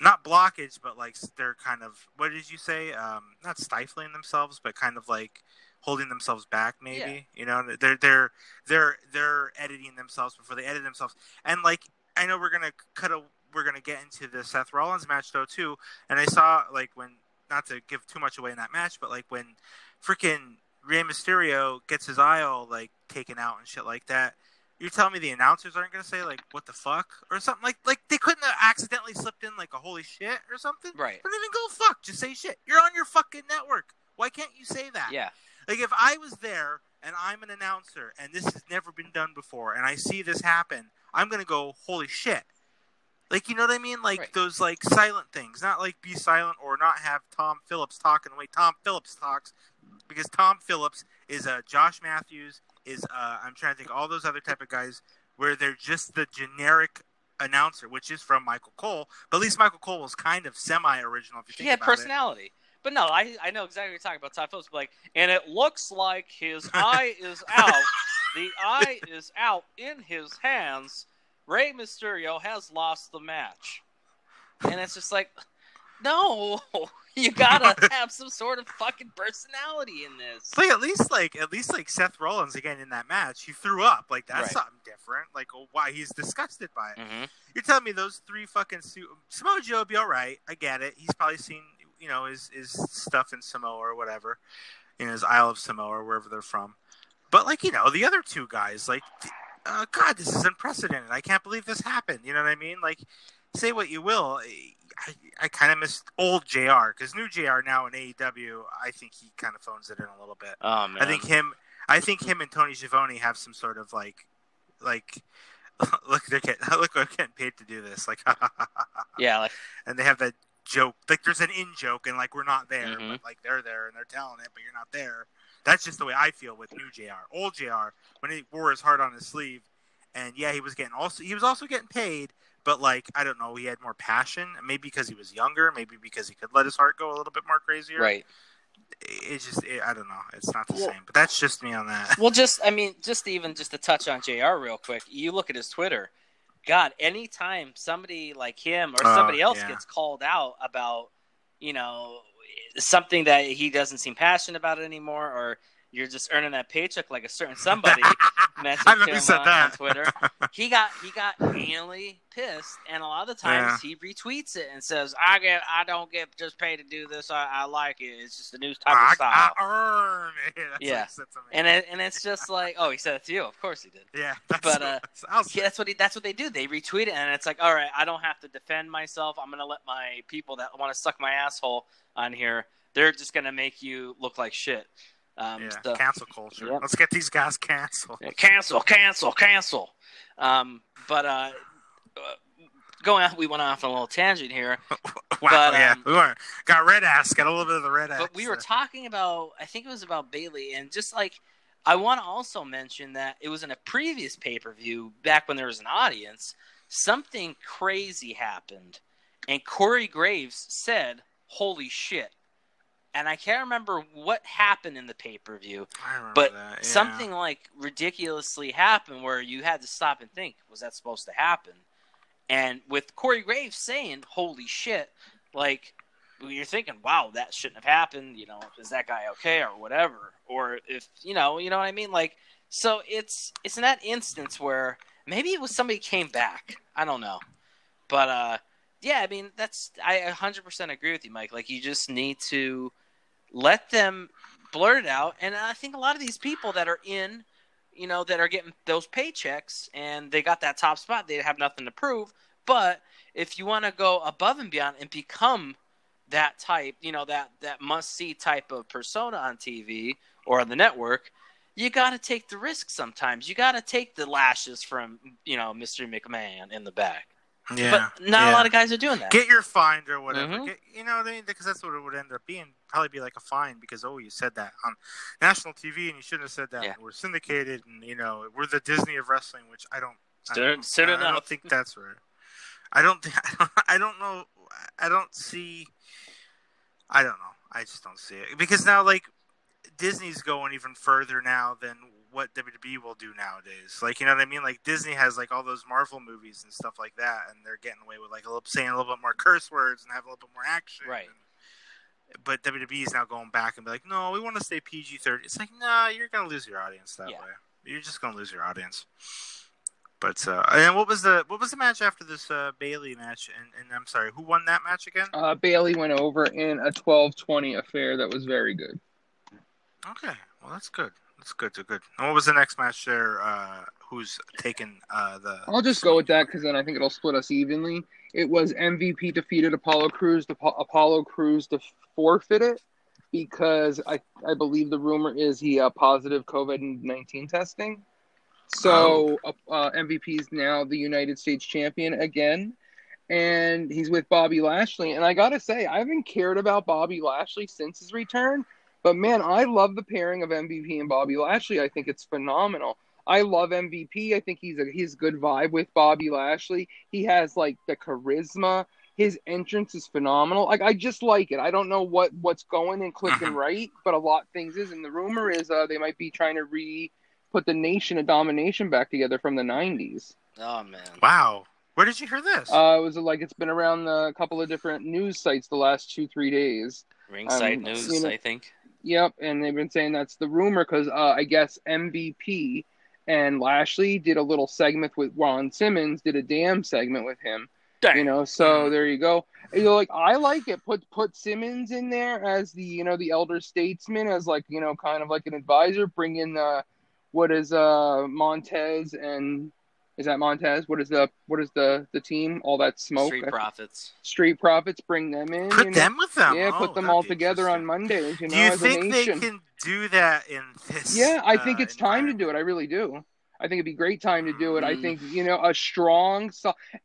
not blockage, but like they're kind of, what did you say? Um, not stifling themselves, but kind of like holding themselves back. Maybe yeah. you know they're they're they're they're editing themselves before they edit themselves. And like I know we're gonna cut a we're gonna get into the Seth Rollins match though too. And I saw like when, not to give too much away in that match, but like when freaking Rey Mysterio gets his eye all, like, taken out and shit like that, you're telling me the announcers aren't going to say, like, what the fuck? Or something? Like, like they couldn't have accidentally slipped in, like, a holy shit or something? Right. But even go fuck. Just say shit. You're on your fucking network. Why can't you say that? Yeah. Like, if I was there and I'm an announcer and this has never been done before and I see this happen, I'm going to go, holy shit. Like, you know what I mean? Like, right. Those, like, silent things. Not, like, be silent or not have Tom Phillips talking the way Tom Phillips talks. Because Tom Phillips is uh, Josh Matthews, is, uh, I'm trying to think, all those other type of guys where they're just the generic announcer, which is from Michael Cole. But at least Michael Cole was kind of semi-original, if you think about it. He had personality. It. But no, I I know exactly what you're talking about, Tom Phillips. But like, and it looks like his eye is out. The eye is out in his hands. Rey Mysterio has lost the match. And it's just like, no, you gotta have some sort of fucking personality in this. Like at least like at least like Seth Rollins again in that match, he threw up. Like that's right. Something different. Like oh, wow, he's disgusted by it. Mm-hmm. You're telling me those three fucking suit Samoa Joe will be all right. I get it. He's probably seen, you know, his his stuff in Samoa or whatever, in his Isle of Samoa or wherever they're from. But like you know, the other two guys like. Uh, God, this is unprecedented. I can't believe this happened. You know what I mean? Like, say what you will. I, I kind of miss old J R because new J R now in A E W, I think he kind of phones it in a little bit. Oh, man. I think him, I think him and Tony Schiavone have some sort of like, like, look, they're getting, look, we're getting paid to do this. Like, yeah, like, and they have that joke. Like, there's an in joke, and like, we're not there, mm-hmm. but like, they're there, and they're telling it, but you're not there. That's just the way I feel with new J R. Old J R, when he wore his heart on his sleeve, and yeah, he was getting also he was also getting paid, but like I don't know, he had more passion. Maybe because he was younger, maybe because he could let his heart go a little bit more crazier. Right. It's just it, I don't know. It's not the well, same. But that's just me on that. Well, just I mean, just even just to touch on J R real quick. You look at his Twitter. God, anytime somebody like him or somebody uh, else yeah. gets called out about, you know. Something that he doesn't seem passionate about it anymore, or you're just earning that paycheck like a certain somebody messaged him said on, that. on Twitter. He got he got anally pissed, and a lot of the times yeah. he retweets it and says, "I get I don't get just paid to do this. I, I like it. It's just a new type I, of style. I earn it." That's yeah, what he said to me. and it, and it's just like, oh, he said it to you. Of course he did. Yeah, that's but uh, what yeah, that's what he, that's what they do. They retweet it, and it's like, all right, I don't have to defend myself. I'm gonna let my people that want to suck my asshole. On here, they're just gonna make you look like shit. Um, yeah, so, cancel culture. Yep. Let's get these guys canceled. Yeah, cancel, cancel, cancel. Um, but uh, going on, we went off on a little tangent here. Wow, but, yeah, um, we were, got red ass, got a little bit of the red ass. But we were talking about, I think it was about Bayley, and just like I want to also mention that it was in a previous pay per view back when there was an audience. Something crazy happened, and Corey Graves said. Holy shit. And I can't remember what happened in the pay-per-view, but that, yeah. something like ridiculously happened where you had to stop and think, was that supposed to happen? And with Corey Graves saying, holy shit, like you're thinking, wow, that shouldn't have happened. You know, is that guy okay or whatever? Or if, you know, you know what I mean? Like, so it's, it's in that instance where maybe it was somebody came back. I don't know. But, uh, yeah, I mean, that's I one hundred percent agree with you, Mike. Like, you just need to let them blurt it out. And I think a lot of these people that are in, you know, that are getting those paychecks and they got that top spot, they have nothing to prove. But if you want to go above and beyond and become that type, you know, that, that must-see type of persona on T V or on the network, you got to take the risk sometimes. You got to take the lashes from, you know, Mister McMahon in the back. Yeah, but not yeah. a lot of guys are doing that. Get your fined or whatever. Mm-hmm. Get, you know, because that's what it would end up being. Probably be like a fine because, oh, you said that on national T V and you shouldn't have said that. Yeah. We're syndicated and, you know, we're the Disney of wrestling, which I don't I don't, I don't, I don't think that's right. I don't, think, I don't I don't know. I don't see. I don't know. I just don't see it. Because now, like, Disney's going even further now than what W W E will do nowadays. Like, you know what I mean? Like, Disney has, like, all those Marvel movies and stuff like that, and they're getting away with, like, a little, saying a little bit more curse words and having a little bit more action. Right. And, but W W E is now going back and be like, no, we want to stay P G thirteen. It's like, nah, you're going to lose your audience that yeah. way. You're just going to lose your audience. But, uh, and what was the what was the match after this uh, Bayley match? And, and I'm sorry, who won that match again? Uh, Bayley went over in a twelve twenty affair that was very good. Okay. Well, that's good. That's good. That's good. And what was the next match there? Uh, who's taken uh, the... I'll just go with that because then I think it'll split us evenly. It was M V P defeated Apollo Crews. The po- Apollo Crews to forfeit it because I, I believe the rumor is he uh, positive COVID nineteen testing. So um, uh, M V P is now the United States champion again. And he's with Bobby Lashley. And I got to say, I haven't cared about Bobby Lashley since his return. But, man, I love the pairing of M V P and Bobby Lashley. I think it's phenomenal. I love M V P. I think he's a he's good vibe with Bobby Lashley. He has, like, the charisma. His entrance is phenomenal. Like, I just like it. I don't know what, what's going and clicking right, but a lot of things is. And the rumor is uh, they might be trying to re-put the Nation of Domination back together from the nineties. Oh, man. Wow. Where did you hear this? Uh, it was like it's been around a couple of different news sites the last two, three days. Ringside um, News, you know, I think. Yep, and they've been saying that's the rumor because uh, I guess M V P and Lashley did a little segment with Ron Simmons, did a damn segment with him. Dang. You know, so there you go. You know, like I like it. Put put Simmons in there as the you know the elder statesman, as like you know kind of like an advisor. Bring in uh, what is uh Montez and is that Montez? What is the what is the the team? All that smoke. Street Profits. Street Profits. Bring them in. Put you know? them with them. Yeah, oh, put them all together on Mondays. You know, do you as think a nation. they can do that in this? Yeah, I uh, think it's time to do it. I really do. I think it'd be a great time to do it. Mm. I think you know a strong.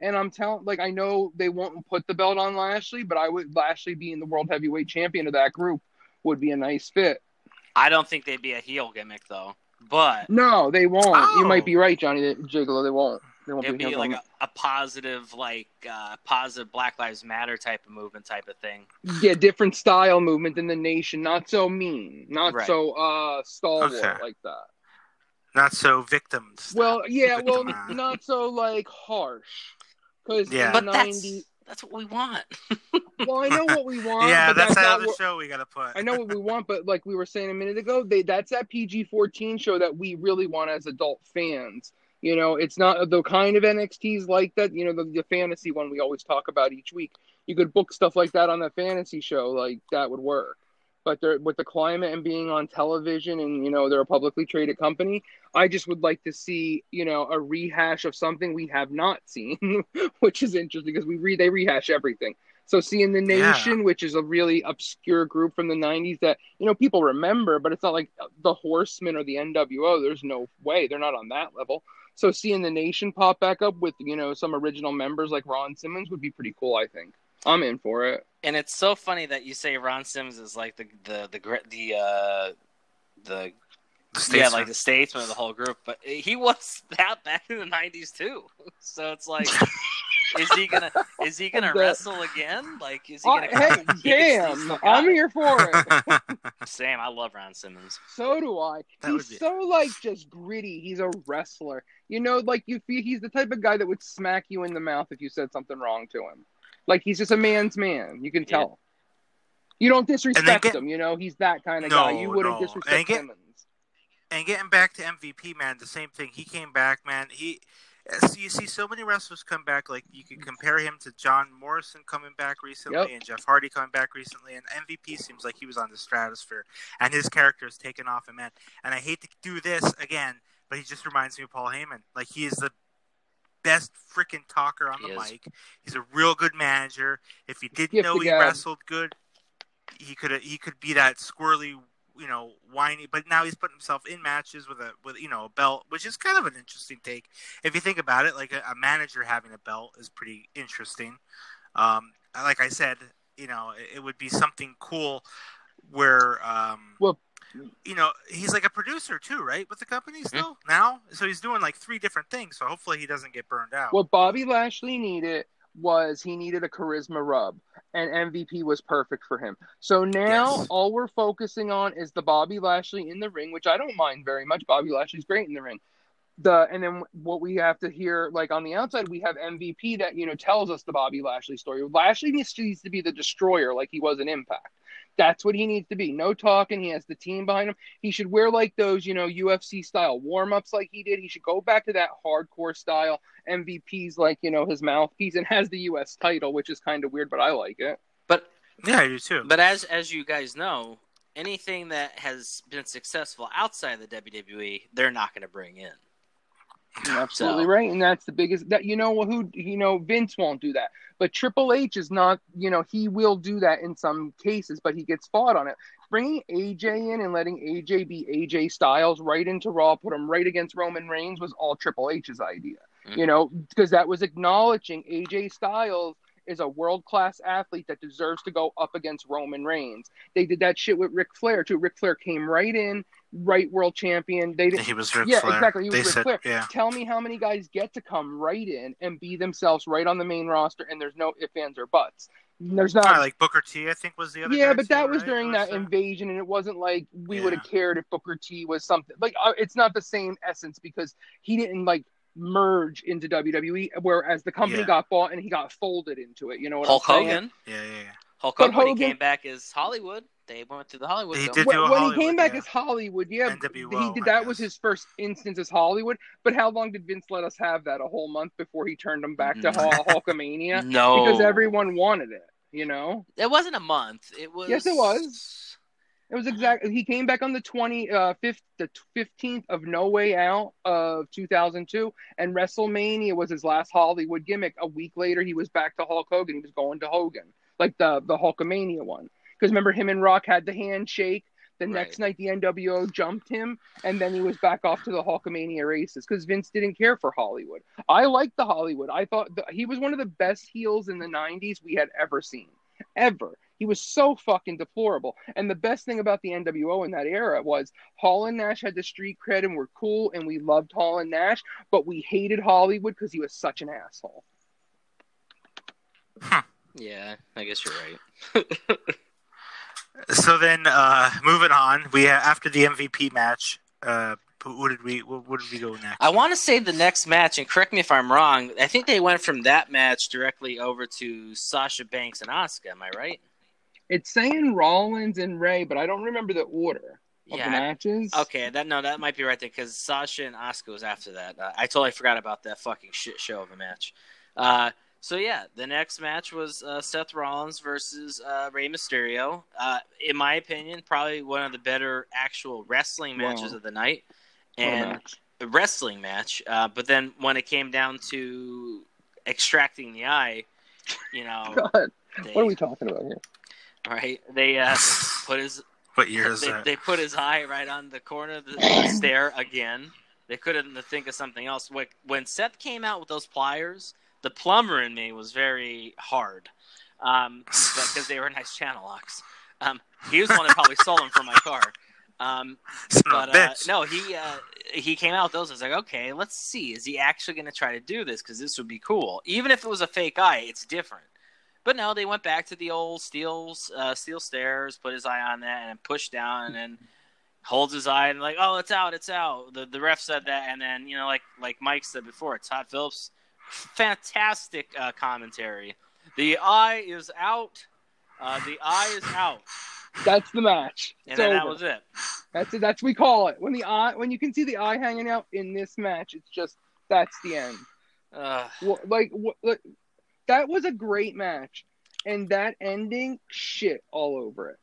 And I'm telling, like I know they won't put the belt on Lashley, but I would Lashley being the world heavyweight champion of that group would be a nice fit. I don't think they'd be a heel gimmick though. But no, they won't. Oh. You might be right, Johnny. They, Jiggler, they won't. They won't It'd be, be like a, a positive, like uh, positive Black Lives Matter type of movement, type of thing. Yeah, different style movement than the Nation. Not so mean. Not right. so uh, stalwart okay. like that. Not so victim. Style. Well, yeah. Well, not so like harsh. Because yeah, but ninety. ninety- That's what we want. Well, I know what we want. Yeah, but that's, that's not the what... show we got to put. I know what we want, but like we were saying a minute ago, they, that's that P G fourteen show that we really want as adult fans. You know, it's not the kind of N X Ts like that, you know, the, the fantasy one we always talk about each week. You could book stuff like that on the fantasy show. Like, that would work. But with the climate and being on television and, you know, they're a publicly traded company, I just would like to see, you know, a rehash of something we have not seen, which is interesting because we re- they rehash everything. So seeing the Nation, yeah. which is a really obscure group from the nineties that, you know, people remember, but it's not like the Horsemen or the N W O. There's no way. They're not on that level. So seeing the Nation pop back up with, you know, some original members like Ron Simmons would be pretty cool, I think. I'm in for it. And it's so funny that you say Ron Simmons is like the the the the uh, the, the yeah like the statesman of the whole group, but he was that back in the nineties too. So it's like, is he gonna is he gonna wrestle again? Like is he gonna? Uh, hey, damn! I'm here for it. Sam, I love Ron Simmons. So do I. That he's be... so like just gritty. He's a wrestler. You know, like you he's the type of guy that would smack you in the mouth if you said something wrong to him. Like, he's just a man's man. You can tell. Yeah. You don't disrespect get, him, you know? He's that kind of no, guy. You wouldn't no. disrespect and get, Simmons. And getting back to M V P, man, the same thing. He came back, man. He, so you see so many wrestlers come back. Like, you can compare him to John Morrison coming back recently yep. and Jeff Hardy coming back recently. And M V P seems like he was on the stratosphere. And his character has taken off. And, man, and I hate to do this again, but he just reminds me of Paul Heyman. Like, he is the best freaking talker on the he mic. He's a real good manager. If he didn't Gift know he God. wrestled good, he could he could be that squirrely, you know, whiny. But now he's putting himself in matches with a with you know a belt, which is kind of an interesting take if you think about it. Like a, a manager having a belt is pretty interesting. Um, like I said, you know, it, it would be something cool where um, well. You know, he's like a producer too, right? With the company still mm-hmm. now, so he's doing like three different things. So hopefully, he doesn't get burned out. What Bobby Lashley needed was he needed a charisma rub, and M V P was perfect for him. So now yes. all we're focusing on is the Bobby Lashley in the ring, which I don't mind very much. Bobby Lashley's great in the ring. The and then what we have to hear, like on the outside, we have M V P that you know tells us the Bobby Lashley story. Lashley needs to, needs to be the destroyer, like he was in Impact. That's what he needs to be. No talking. He has the team behind him. He should wear like those, you know, U F C style warm-ups like he did. He should go back to that hardcore style. M V P's like, you know, his mouthpiece and has the U S title, which is kind of weird, but I like it. But yeah, I do too. But as as you guys know, anything that has been successful outside of the W W E, they're not going to bring in. You're absolutely so. Right, and that's the biggest. That you know who you know Vince won't do that, but Triple H is not. You know he will do that in some cases, but he gets fought on it. Bringing A J in and letting A J be A J Styles right into Raw, put him right against Roman Reigns was all Triple H's idea. Mm-hmm. You know because that was acknowledging A J Styles is a world-class athlete that deserves to go up against Roman Reigns. They did that shit with Ric Flair, too. Ric Flair came right in, right world champion. They didn't, he was Ric yeah, Flair. Exactly. He was they Ric said, Flair. Yeah. Tell me how many guys get to come right in and be themselves right on the main roster, and there's no ifs, ands, or buts. There's not right, like Booker T, I think, was the other. Yeah, guy but that too, was right? during that, that invasion, and it wasn't like we yeah. would have cared if Booker T was something. Like uh, it's not the same essence because he didn't like. merge into W W E, whereas the company yeah. got bought and he got folded into it. You know what Hulk I'm saying? Hogan. Yeah, yeah, yeah. Hulk Hogan, Hogan when he came back as Hollywood. They went through the Hollywood. He did do a when Hollywood, he came back yeah. as Hollywood, yeah, N W O, he did, that was his first instance as Hollywood. But how long did Vince let us have that? A whole month before he turned him back to Hulkamania? No, because everyone wanted it. You know, it wasn't a month. It was. Yes, it was. It was exactly. He came back on the twenty, uh, fifth, the fifteenth of No Way Out of two thousand two, and WrestleMania was his last Hollywood gimmick. A week later, he was back to Hulk Hogan. He was going to Hogan, like the the Hulkamania one, because remember him and Rock had the handshake. The right. next night, the N W O jumped him, and then he was back off to the Hulkamania races because Vince didn't care for Hollywood. I liked the Hollywood. I thought the, he was one of the best heels in the nineties we had ever seen, ever. He was so fucking deplorable. And the best thing about the N W O in that era was Hall and Nash had the street cred and were cool and we loved Hall and Nash, but we hated Hollywood because he was such an asshole. Huh. Yeah, I guess you're right. So then, uh, moving on, we after the M V P match, uh, what did we what did we go next? I want to say the next match, and correct me if I'm wrong, I think they went from that match directly over to Sasha Banks and Asuka. Am I right? It's saying Rollins and Rey, but I don't remember the order of yeah, the matches. Okay, that no, that might be right there, because Sasha and Asuka was after that. Uh, I totally forgot about that fucking shit show of a match. Uh, so, yeah, the next match was uh, Seth Rollins versus uh, Rey Mysterio. Uh, in my opinion, probably one of the better actual wrestling matches wow. of the night. And match. a wrestling match. Uh, but then when it came down to extracting the eye, you know. God, they, what are we talking about here? Right, they uh, put his what year is they, that? They put his eye right on the corner of the, the stair again. They couldn't think of something else. When Seth came out with those pliers, the plumber in me was very hard, um, because they were nice channel locks. Um, he was the one that probably stole them from my car. Um, but uh, no, he uh, he came out with those. I was like, okay, let's see, is he actually going to try to do this? Because this would be cool, even if it was a fake eye, it's different. But no, they went back to the old steel, uh, steel stairs, put his eye on that, and pushed down, and then holds his eye, and like, oh, it's out, it's out. The the ref said that, and then, you know, like like Mike said before, Todd Phillips, fantastic uh, commentary. The eye is out. Uh, the eye is out. That's the match. It's and then over. That was it. That's it. That's we call it when the eye when you can see the eye hanging out in this match. It's just that's the end. Uh, well, like what. Like, that was a great match, and that ending, shit all over it.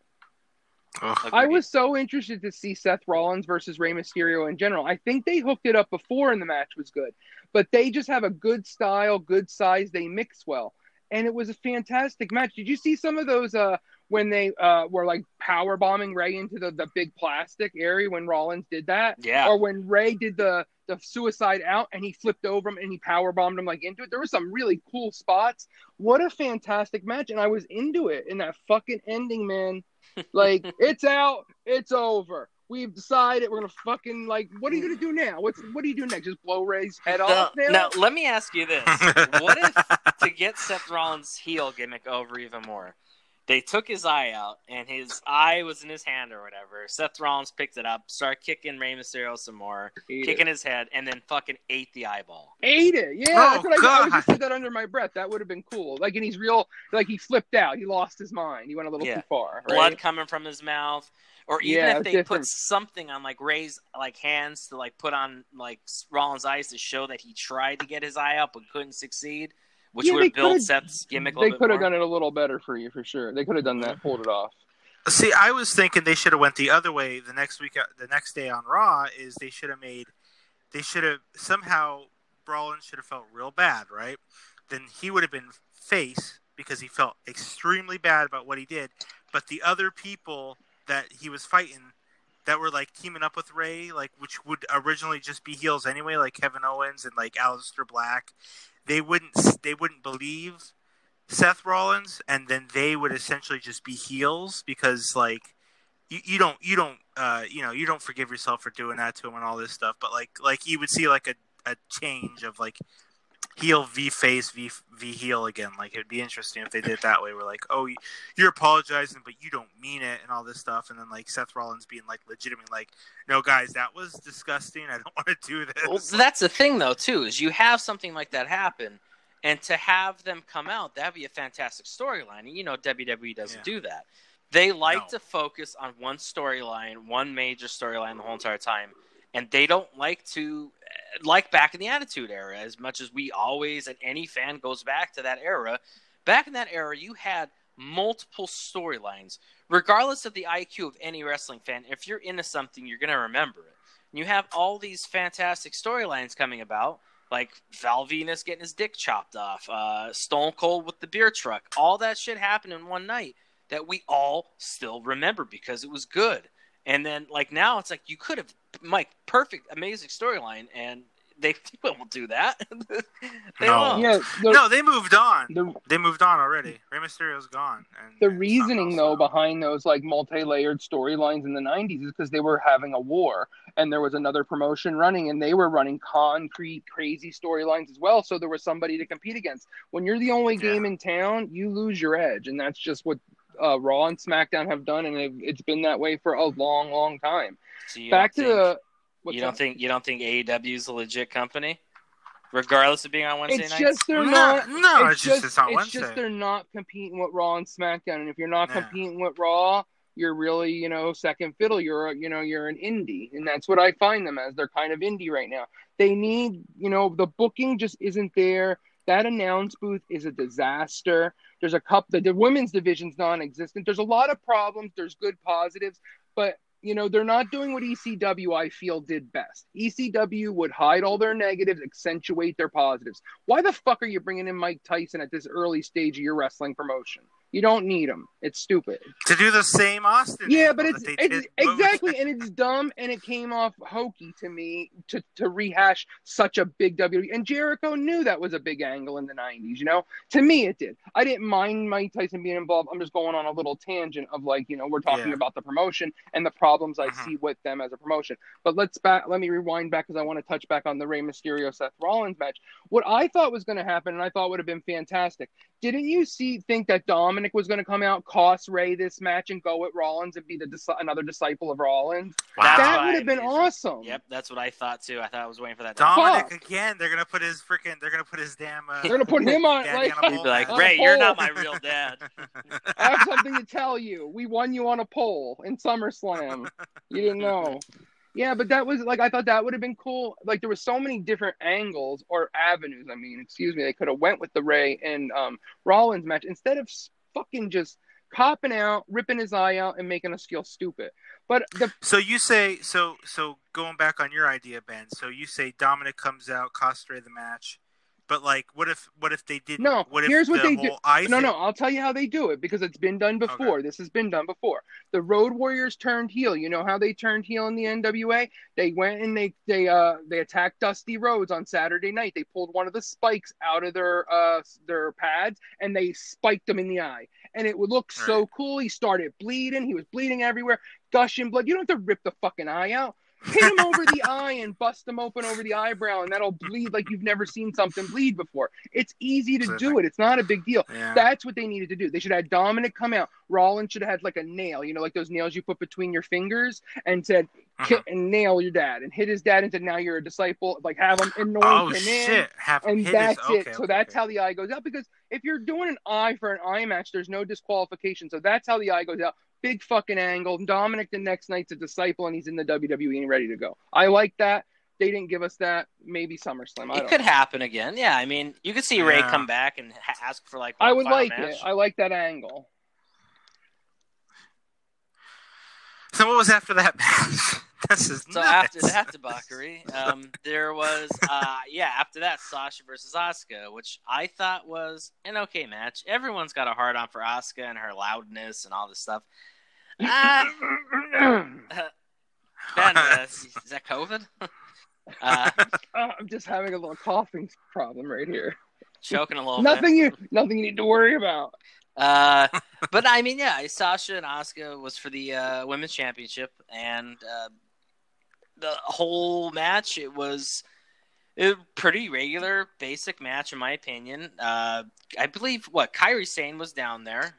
Oh, I was so interested to see Seth Rollins versus Rey Mysterio in general. I think they hooked it up before and the match was good, but they just have a good style, good size. They mix well, and it was a fantastic match. Did you see some of those uh, when they uh, were like power bombing Rey into the, the big plastic area when Rollins did that? Yeah. Or when Rey did the... the suicide out and he flipped over him and he power bombed him like into it. There were some really cool spots. What a fantastic match. And I was into it in that fucking ending, man. Like it's out, it's over. We've decided we're going to fucking like, what are you going to do now? What's, what do you do next? Just blow Rey's head now, off now? Now, let me ask you this. What if to get Seth Rollins' heel gimmick over even more, they took his eye out and his eye was in his hand or whatever. Seth Rollins picked it up, started kicking Rey Mysterio some more, ate kicking it. his head, and then fucking ate the eyeball. Ate it, yeah. Oh, that's what God. I, I was just said that under my breath. That would have been cool. Like, and he's real, like he flipped out. He lost his mind. He went a little yeah. too far. Right? Blood coming from his mouth. Or even yeah, if they different. put something on like Rey's like hands to like put on like Rollins' eyes to show that he tried to get his eye out but couldn't succeed. Which yeah, would have built Seth's gimmick a little bit more. They could have done it a little better for you, for sure. They could have done that, pulled it off. See, I was thinking they should have went the other way. The next week, the next day on Raw is they should have made, they should have somehow Rollins should have felt real bad, right? Then he would have been face because he felt extremely bad about what he did. But the other people that he was fighting that were like teaming up with Rey, like which would originally just be heels anyway, like Kevin Owens and like Aleister Black, they wouldn't they wouldn't believe Seth Rollins, and then they would essentially just be heels because like you, you don't you don't uh, you know you don't forgive yourself for doing that to him and all this stuff. But like like you would see like a, a change of like heel v face v v heel again. Like it'd be interesting if they did it that way. We're like, oh, you're apologizing, but you don't mean it, and all this stuff. And then like Seth Rollins being like legitimate, like, no, guys, that was disgusting. I don't want to do this. Well, that's the thing though, too, is you have something like that happen. And to have them come out, that'd be a fantastic storyline. And you know W W E doesn't yeah. do that. They like no. to focus on one storyline, one major storyline the whole entire time. And they don't like to, like back in the Attitude Era, as much as we always, and any fan goes back to that era. Back in that era, you had multiple storylines. Regardless of the I Q of any wrestling fan, if you're into something, you're going to remember it. And you have all these fantastic storylines coming about. Like Val Venus getting his dick chopped off, uh, Stone Cold with the beer truck. All that shit happened in one night that we all still remember because it was good. And then, like, now it's like you could have, Mike, perfect, amazing storyline, and they won't do that. they no. Yeah, the, no, they moved on. The, they moved on already. Rey Mysterio's gone. And, the and reasoning, though, behind those, like, multi-layered storylines in the nineties is because they were having a war. And there was another promotion running, and they were running concrete, crazy storylines as well. So there was somebody to compete against. When you're the only yeah. game in town, you lose your edge. And that's just what uh, Raw and SmackDown have done, and it's been that way for a long, long time. So you Back to think, the you don't that? think you don't think A E W is a legit company, regardless of being on Wednesday it's nights. Just they're no, not. No, it's, it's just it's, on it's Wednesday. Just they're not competing with Raw and SmackDown. And if you're not no. competing with Raw, you're really, you know, second fiddle. You're, you know, you're an indie, and that's what I find them as. They're kind of indie right now. They need, you know, the booking just isn't there. That announce booth is a disaster. There's a cup the, the women's division's non-existent. There's a lot of problems. There's good positives, but you know they're not doing what E C W I feel did best. E C W would hide all their negatives, accentuate their positives. Why the fuck are you bringing in Mike Tyson at this early stage of your wrestling promotion? You don't need him. It's stupid. To do the same Austin. Yeah, but it's, it's exactly, and it's dumb, and it came off hokey to me to, to rehash such a big W W E. And Jericho knew that was a big angle in the nineties, you know? To me, it did. I didn't mind Mike Tyson being involved. I'm just going on a little tangent of, like, you know, we're talking yeah. about the promotion and the problems I uh-huh. see with them as a promotion. But let's back, let me rewind back because I want to touch back on the Rey Mysterio-Seth Rollins match. What I thought was going to happen, and I thought would have been fantastic, didn't you see think that Dominic was going to come out, cost Rey this match, and go at Rollins and be the dis- another disciple of Rollins? Wow. That would have been awesome. Yep, that's what I thought too. I thought I was waiting for that. Dominic Fuck. again. They're going to put his freaking. They're going to put his damn. Uh, they're going to put him on. Like, he'd be like, Rey, you're not my real dad. I have something to tell you. We won you on a poll in SummerSlam. You didn't know. Yeah, but that was, like, I thought that would have been cool. Like, there were so many different angles or avenues, I mean, excuse me, they could have went with the Rey and um, Rollins match instead of fucking just copping out, ripping his eye out, and making us feel stupid. But the So you say, so so going back on your idea, Ben, so you say Dominic comes out, costs Rey the match. But, like, what if what if they didn't? No, what if here's what the they do. No, thing? no, I'll tell you how they do it because it's been done before. Okay. This has been done before. The Road Warriors turned heel. You know how they turned heel in the N W A? They went and they they uh they attacked Dusty Rhodes on Saturday night. They pulled one of the spikes out of their uh their pads and they spiked him in the eye. And it would look All so right. cool. He started bleeding. He was bleeding everywhere, gushing blood. You don't have to rip the fucking eye out. Hit him over the eye and bust him open over the eyebrow, and that'll bleed like you've never seen something bleed before. It's easy to do it. It's not a big deal. Yeah. That's what they needed to do. They should have had Dominic come out. Rollins should have had like a nail, you know, like those nails you put between your fingers, and said, uh-huh. and nail your dad, and hit his dad and said, now you're a disciple. Like, have him anoint oh, him shit. in. Have and hit that's his... okay, it. So okay. that's how the eye goes out, because if you're doing an eye for an eye match, there's no disqualification. So that's how the eye goes out. Big fucking angle. Dominic the next night's a disciple, and he's in the W W E and ready to go. I like that. They didn't give us that. Maybe SummerSlam. I it don't could know. happen again. Yeah, I mean, you could see yeah. Rey come back and ha- ask for like. One I would like match. it. I like that angle. So what was after that match? This is so nuts. After that debauchery, um, there was, uh, yeah, after that, Sasha versus Asuka, which I thought was an okay match. Everyone's got a hard on for Asuka and her loudness and all this stuff. Uh, Ben, uh, is that COVID? uh, I'm just having a little coughing problem right here. Choking a little nothing bit. You, nothing you need to worry about. Uh, but, I mean, yeah, Sasha and Asuka was for the uh, Women's Championship, and uh, the whole match, it was a pretty regular, basic match, in my opinion. Uh, I believe, what, Kairi Sane was down there.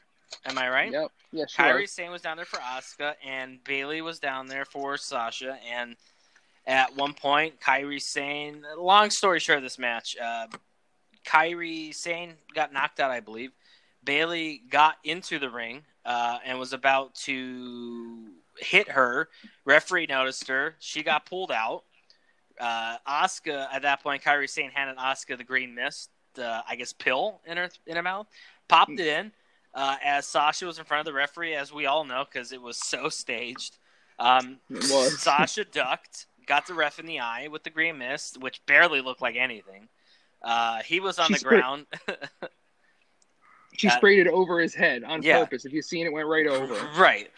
Am I right? Yep. Yeah, sure. Kairi Sane was down there for Asuka, and Bayley was down there for Sasha. And at one point, Kairi Sane, long story short of this match, uh, Kairi Sane got knocked out, I believe. Bayley got into the ring uh, and was about to hit her. Referee noticed her. She got pulled out. Uh, Asuka, at that point, Kairi Sane handed Asuka the green mist, uh, I guess, pill in her in her mouth, popped it in. Uh, as Sasha was in front of the referee, as we all know, because it was so staged. Um, it was. Sasha ducked, got the ref in the eye with the green mist, which barely looked like anything. Uh, he was on she the sprayed. ground. she uh, sprayed it over his head on yeah. purpose. If you've seen it, it went right over. Right.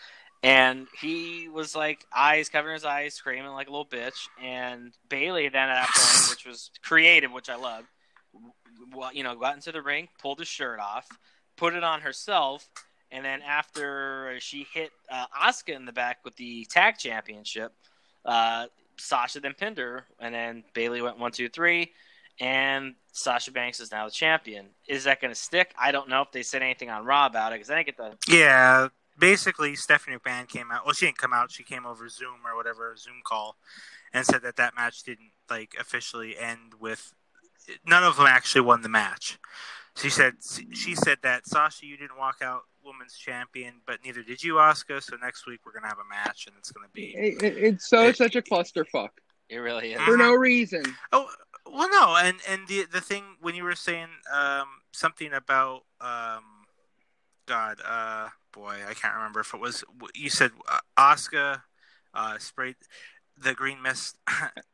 And he was like, eyes covering his eyes, screaming like a little bitch. And Bayley then at that point, which was creative, which I loved, you know, got into the ring, pulled his shirt off, put it on herself, and then after she hit uh, Asuka in the back with the tag championship, uh, Sasha then pinned her, and then Bayley went one, two, three, and Sasha Banks is now the champion. Is that going to stick? I don't know if they said anything on Raw about it, because I didn't get the... Yeah, basically Stephanie McMahon came out. Well, she didn't come out. She came over Zoom or whatever, Zoom call, and said that that match didn't like officially end with... None of them actually won the match. She said she said that, Sasha, you didn't walk out women's champion, but neither did you, Asuka, so next week we're going to have a match, and it's going to be... It, it, it's so it, such a clusterfuck. It really is. For no reason. Oh, well, no, and, and the the thing, when you were saying um, something about... Um, God, uh, boy, I can't remember if it was... You said uh, Asuka uh, sprayed... The green mist,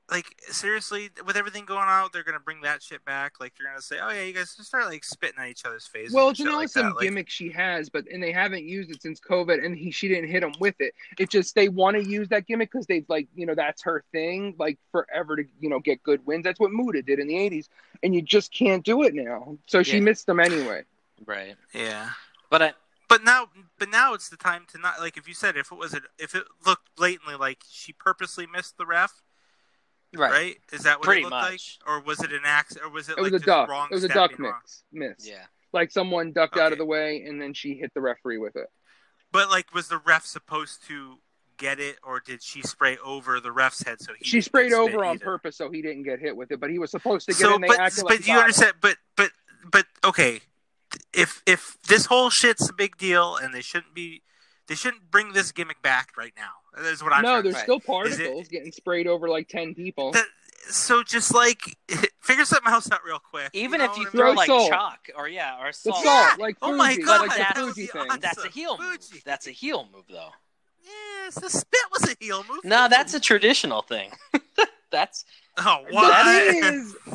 like seriously, with everything going on, they're gonna bring that shit back. Like they're gonna say, "Oh yeah, you guys just start like spitting at each other's faces." Well, it's an awesome gimmick she has, but and they haven't used it since COVID, and he she didn't hit him with it. It just they want to use that gimmick because they've like you know that's her thing, like forever to you know get good wins. That's what Muta did in the eighties, and you just can't do it now. So she yeah. missed them anyway. Right. Yeah. But I. But now, but now it's the time to not like. If you said if it was a, if it looked blatantly like she purposely missed the ref, right? right? Is that what Pretty it looked much. like, or was it an accident? Or was it? It like was a duck. Wrong it was a duck mix, miss. Yeah, like someone ducked okay. out of the way and then she hit the referee with it. But like, was the ref supposed to get it, or did she spray over the ref's head so he? She sprayed over on either. purpose so he didn't get hit with it, but he was supposed to get. So, it and they but acted but like you understand? But but but okay. If if this whole shit's a big deal and they shouldn't be, they shouldn't bring this gimmick back right now. That's what I'm. No, there's still particles it, getting sprayed over like ten people. That, so just like figure something else out real quick. Even you know if you throw I mean? like salt. chalk or yeah or salt, salt yeah. like Fuji, oh my god, like that's, Fuji thing. that's a heel Fuji. move. That's a heel move though. Yes, the spit was a heel move. No, that's a traditional thing. That's. Oh, what? The thing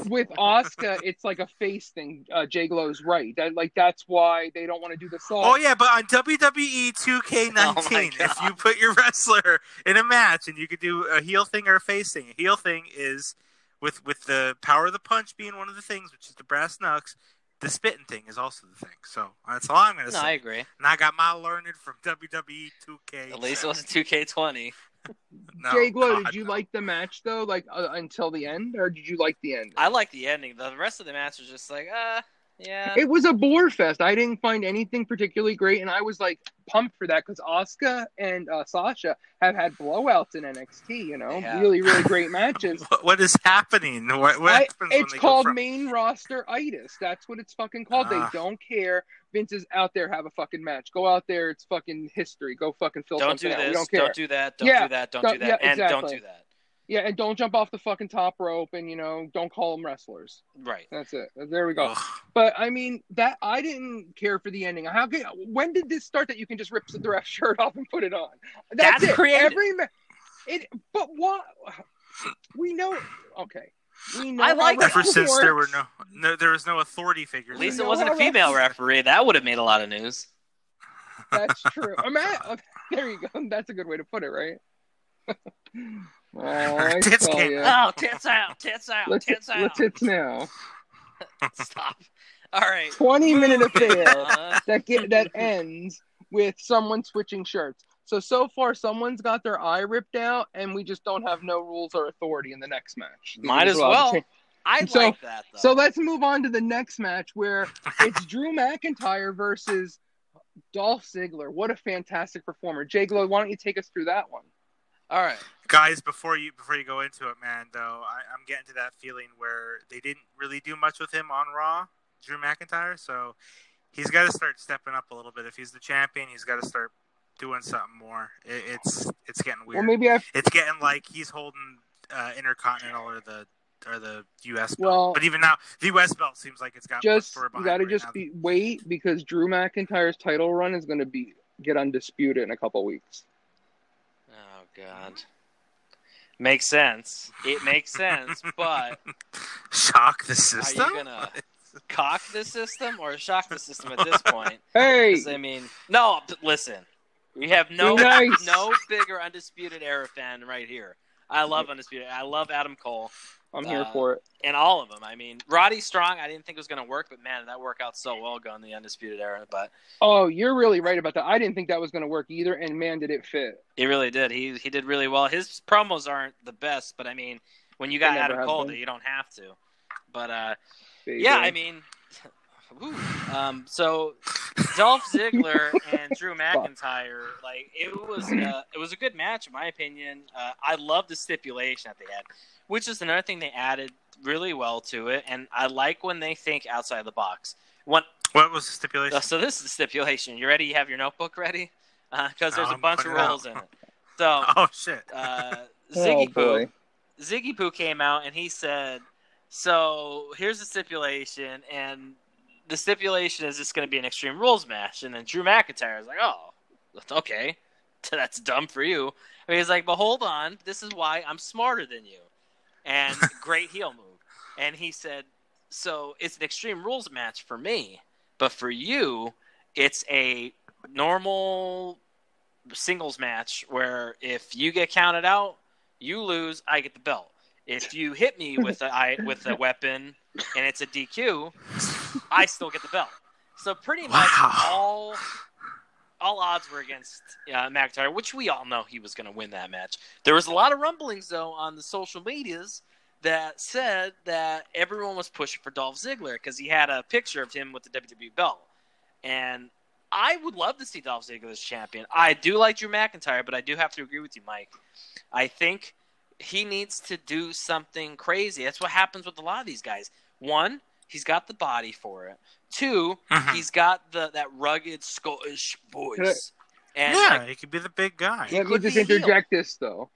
is, with Asuka, it's like a face thing. Uh, Jay Glow's right. That, like that's why they don't want to do the song. Oh yeah, but on W W E two K nineteen, oh if you put your wrestler in a match and you could do a heel thing or a face thing, a heel thing is with with the power of the punch being one of the things, which is the brass knucks. The spitting thing is also the thing. So that's all I'm going to no, say. I agree. And I got my learning from W W E two K. At least it wasn't two K twenty. No, Jay Glow, did you no. like the match though? Like uh, until the end, or did you like the end? I like the ending. The rest of the match was just like, uh, yeah. It was a bore fest. I didn't find anything particularly great, and I was like pumped for that because Asuka and uh, Sasha have had blowouts in N X T. You know, yeah. really, really great matches. what, what is happening? What, what I, happens it's when they called from... main roster itis. That's what it's fucking called. Uh. They don't care. Vince is out there. Have a fucking match. Go out there. It's fucking history. Go fucking fill. Don't do this. Out. We don't, care. don't do that. Don't yeah, do that. Don't do that. Yeah, and exactly. don't do that. Yeah, and don't jump off the fucking top rope, and, you know, don't call them wrestlers. Right. That's it. There we go. Ugh. But, I mean, that I didn't care for the ending. How can, when did this start that you can just rip the shirt off and put it on? That's, That's it. Creative. Every ma- it, but what? We know. Okay. We know I like that. Ever since works. there were no, no, there was no authority figure. At least it wasn't a female referee. That would have made a lot of news. That's true. I'm at, okay, there you go. That's a good way to put it, right? Oh, tits came out. Oh, tits out, tits out, let's tits out. Let's tits now. Stop. All right. twenty-minute affair that get, that ends with someone switching shirts. So, so far, someone's got their eye ripped out, and we just don't have no rules or authority in the next match. These Might as well. I so, like that, though. So let's move on to the next match where it's Drew McIntyre versus Dolph Ziggler. What a fantastic performer. Jay Glow, why don't you take us through that one? All right, guys. Before you before you go into it, man, though, I, I'm getting to that feeling where they didn't really do much with him on Raw, Drew McIntyre. So he's got to start stepping up a little bit. If he's the champion, he's got to start doing something more. It, it's it's getting weird. Well, maybe I've... it's getting like he's holding uh, Intercontinental or the or the U S belt. Well, but even now, the U S belt seems like it's got just more you got to right just be, wait because Drew McIntyre's title run is going to be get undisputed in a couple weeks. God, makes sense. It makes sense, but shock the system. Are you gonna cock the system or shock the system at this point? Hey, I mean, no. Listen, we have no nice. no bigger Undisputed Era fan right here. I love Undisputed. I love Adam Cole. I'm uh, here for it, and all of them. I mean, Roddy Strong. I didn't think it was going to work, but man, that worked out so well going the Undisputed Era. But oh, you're really right about that. I didn't think that was going to work either, and man, did it fit. It really did. He he did really well. His promos aren't the best, but I mean, when you got Adam Cole, you don't have to. But uh, yeah, I mean, ooh, um, so Dolph Ziggler and Drew McIntyre, like it was uh, it was a good match in my opinion. Uh, I love the stipulation that they had. Which is another thing they added really well to it, and I like when they think outside the box. When, what was the stipulation? So this is the stipulation. You ready? You have your notebook ready? Because uh, there's oh, a bunch of rules in it. So, oh, shit. uh, Ziggy oh, Poo Ziggy Poo came out, and he said, so here's the stipulation, and the stipulation is it's going to be an Extreme Rules match. And then Drew McIntyre is like, oh, okay, that's dumb for you. And he's like, but hold on. This is why I'm smarter than you. And great heel move. And he said, so it's an Extreme Rules match for me, but for you, it's a normal singles match where if you get counted out, you lose, I get the belt. If you hit me with a, I, with a weapon and it's a D Q, I still get the belt. So pretty much wow. all... All odds were against uh, McIntyre, which we all know he was going to win that match. There was a lot of rumblings, though, on the social medias that said that everyone was pushing for Dolph Ziggler because he had a picture of him with the W W E belt. And I would love to see Dolph Ziggler as champion. I do like Drew McIntyre, but I do have to agree with you, Mike. I think he needs to do something crazy. That's what happens with a lot of these guys. One, he's got the body for it. Two, uh-huh. he's got the that rugged Scottish voice. I, and yeah, like, he could be the big guy. Let me just interject heel. this though.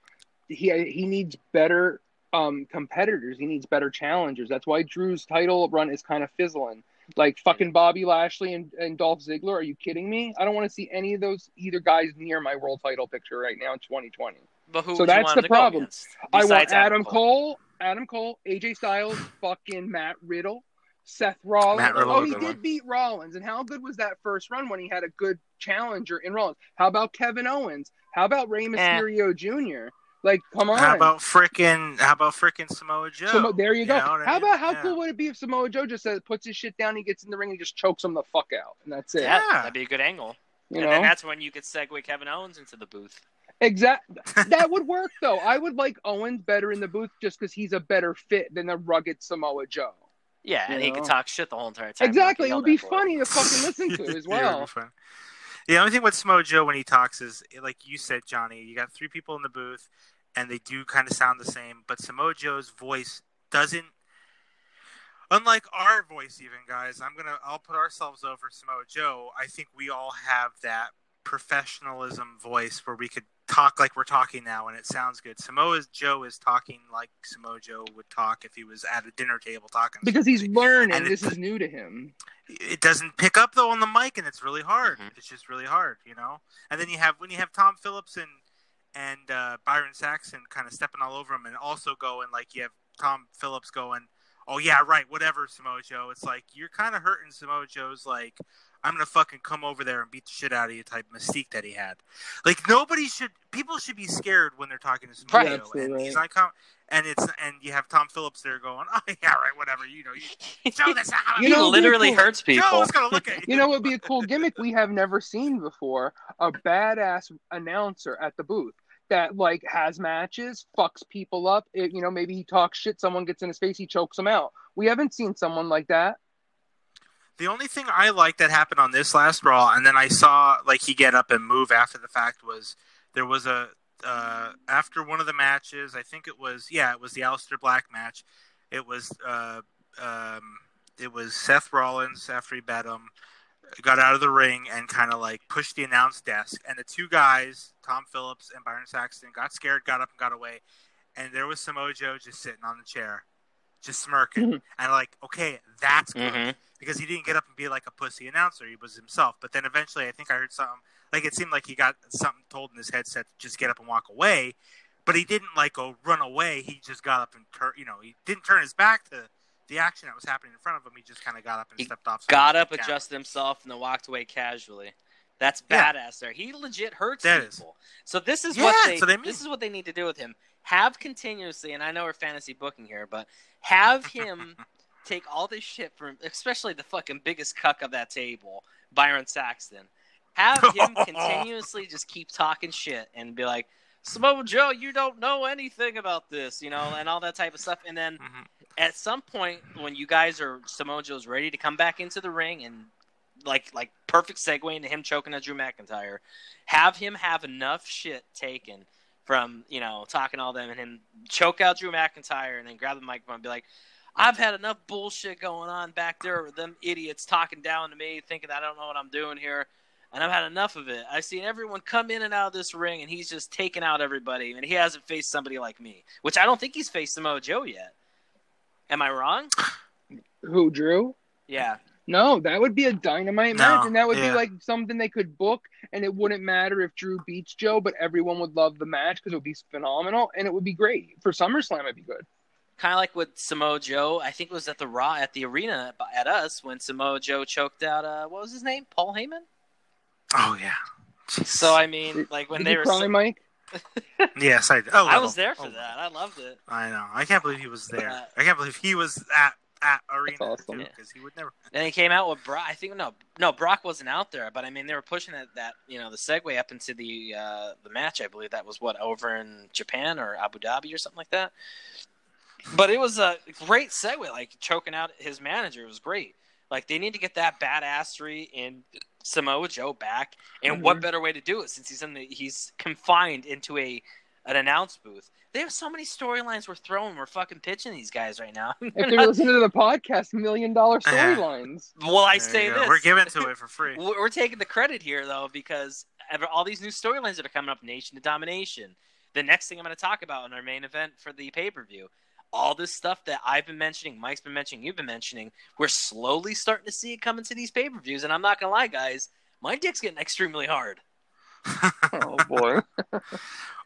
He he needs better um, competitors. He needs better challengers. That's why Drew's title run is kind of fizzling. Like fucking Bobby Lashley and, and Dolph Ziggler. Are you kidding me? I don't want to see any of those either guys near my world title picture right now in twenty twenty. But who so that's the problem. I want Adam Cole. Cole, Adam Cole, A J Styles, fucking Matt Riddle. Seth Rollins. Oh, he did beat Rollins. And how good was that first run when he had a good challenger in Rollins? How about Kevin Owens? How about Rey Mysterio eh. Junior? Like, come on. How about frickin' How about frickin' Samoa Joe? So, there you go. You know how I mean? about how yeah. cool would it be if Samoa Joe just says, puts his shit down, he gets in the ring, and just chokes him the fuck out, and that's it. Yeah, that'd be a good angle. You and know? Then that's when you could segue Kevin Owens into the booth. Exactly. That would work though. I would like Owens better in the booth just because he's a better fit than the rugged Samoa Joe. Yeah, and you he know. could talk shit the whole entire time. Exactly, it would be funny to fucking listen to as well. Yeah, the only thing with Samoa Joe when he talks is, like you said, Johnny, you got three people in the booth, and they do kind of sound the same, but Samoa Joe's voice doesn't, unlike our voice even, guys, I'm gonna, I'll put ourselves over Samoa Joe. I think we all have that professionalism voice where we could talk like we're talking now, and it sounds good. Samoa Joe is talking like Samoa Joe would talk if he was at a dinner table talking. Because he's learning. And this is new to him. It doesn't pick up, though, on the mic, and it's really hard. Mm-hmm. It's just really hard, you know? And then you have, when you have Tom Phillips and, and uh, Byron Saxton kind of stepping all over him, and also going, like, you have Tom Phillips going, oh, yeah, right, whatever, Samoa Joe. It's like, you're kind of hurting Samoa Joe's, like, I'm going to fucking come over there and beat the shit out of you type mystique that he had. Like, nobody should – people should be scared when they're talking to Samoa Joe. Right, and, right. He's not com- and, it's, and you have Tom Phillips there going, oh, yeah, right, whatever. You know, you, Joe, that's not how it literally cool, hurts people. Joe's going to look at you. You know what would be a cool gimmick we have never seen before? A badass announcer at the booth that, like, has matches, fucks people up. It, you know, maybe he talks shit, someone gets in his face, he chokes them out. We haven't seen someone like that. The only thing I liked that happened on this last Raw, and then I saw like he get up and move after the fact, was there was a uh, after one of the matches. I think it was yeah, it was the Aleister Black match. It was uh, um, it was Seth Rollins after he bet him got out of the ring and kind of like pushed the announce desk, and the two guys, Tom Phillips and Byron Saxton, got scared, got up and got away, and there was Samoa Joe just sitting on the chair, just smirking, mm-hmm. and like, okay, that's good. Mm-hmm. Because he didn't get up and be like a pussy announcer. He was himself. But then eventually I think I heard something. Like, it seemed like he got something told in his headset to just get up and walk away. But he didn't, like, go run away. He just got up and, tur- you know, he didn't turn his back to the action that was happening in front of him. He just kind of got up and he stepped off. So got up, adjusted himself, and then walked away casually. That's badass yeah. there. He legit hurts that people. Is. So this is yeah, what they, so they mean. This is what they need to do with him. Have continuously, and I know we're fantasy booking here, but have him take all this shit from, especially the fucking biggest cuck of that table, Byron Saxton. Have him continuously just keep talking shit and be like, Samoa Joe, you don't know anything about this, you know, and all that type of stuff. And then mm-hmm. at some point when you guys are, Samoa Joe's ready to come back into the ring and like, like perfect segue into him choking at Drew McIntyre, have him have enough shit taken from, you know, talking all them and him choke out Drew McIntyre and then grab the microphone and be like, I've had enough bullshit going on back there with them idiots talking down to me, thinking I don't know what I'm doing here, and I've had enough of it. I've seen everyone come in and out of this ring, and he's just taking out everybody, and he hasn't faced somebody like me, which I don't think he's faced Samoa Joe yet. Am I wrong? Who, Drew? Yeah. No, that would be a dynamite no, match, and that would yeah. be like something they could book, and it wouldn't matter if Drew beats Joe, but everyone would love the match because it would be phenomenal, and it would be great. For SummerSlam, it would be good. Kind of like with Samoa Joe, I think it was at the Raw at the arena at us when Samoa Joe choked out. Uh, what was his name? Paul Heyman. Oh yeah. Jeez. So I mean, like when did they you were cry, so... Mike. Yes, I. Oh, I was there for oh, that. I loved it. I know. I can't believe he was there. Uh, I can't believe he was at at arena because awesome. yeah. he would never. Then he came out with Brock. I think no, no Brock wasn't out there, but I mean they were pushing that, that you know the segue up into the uh, the match. I believe that was what over in Japan or Abu Dhabi or something like that. But it was a great segue, like choking out his manager was great. Like they need to get that badassery in Samoa Joe back, and mm-hmm. what better way to do it since he's in the, he's confined into a an announce booth. They have so many storylines we're throwing, we're fucking pitching these guys right now. If they're not... listening to the podcast, million dollar storylines. Well, I there say this, we're giving to it for free. We're taking the credit here though because all these new storylines that are coming up, Nation of Domination. The next thing I'm going to talk about in our main event for the pay per view. All this stuff that I've been mentioning, Mike's been mentioning, you've been mentioning, we're slowly starting to see it come into these pay-per-views. And I'm not going to lie, guys, my dick's getting extremely hard. Oh, boy. Well,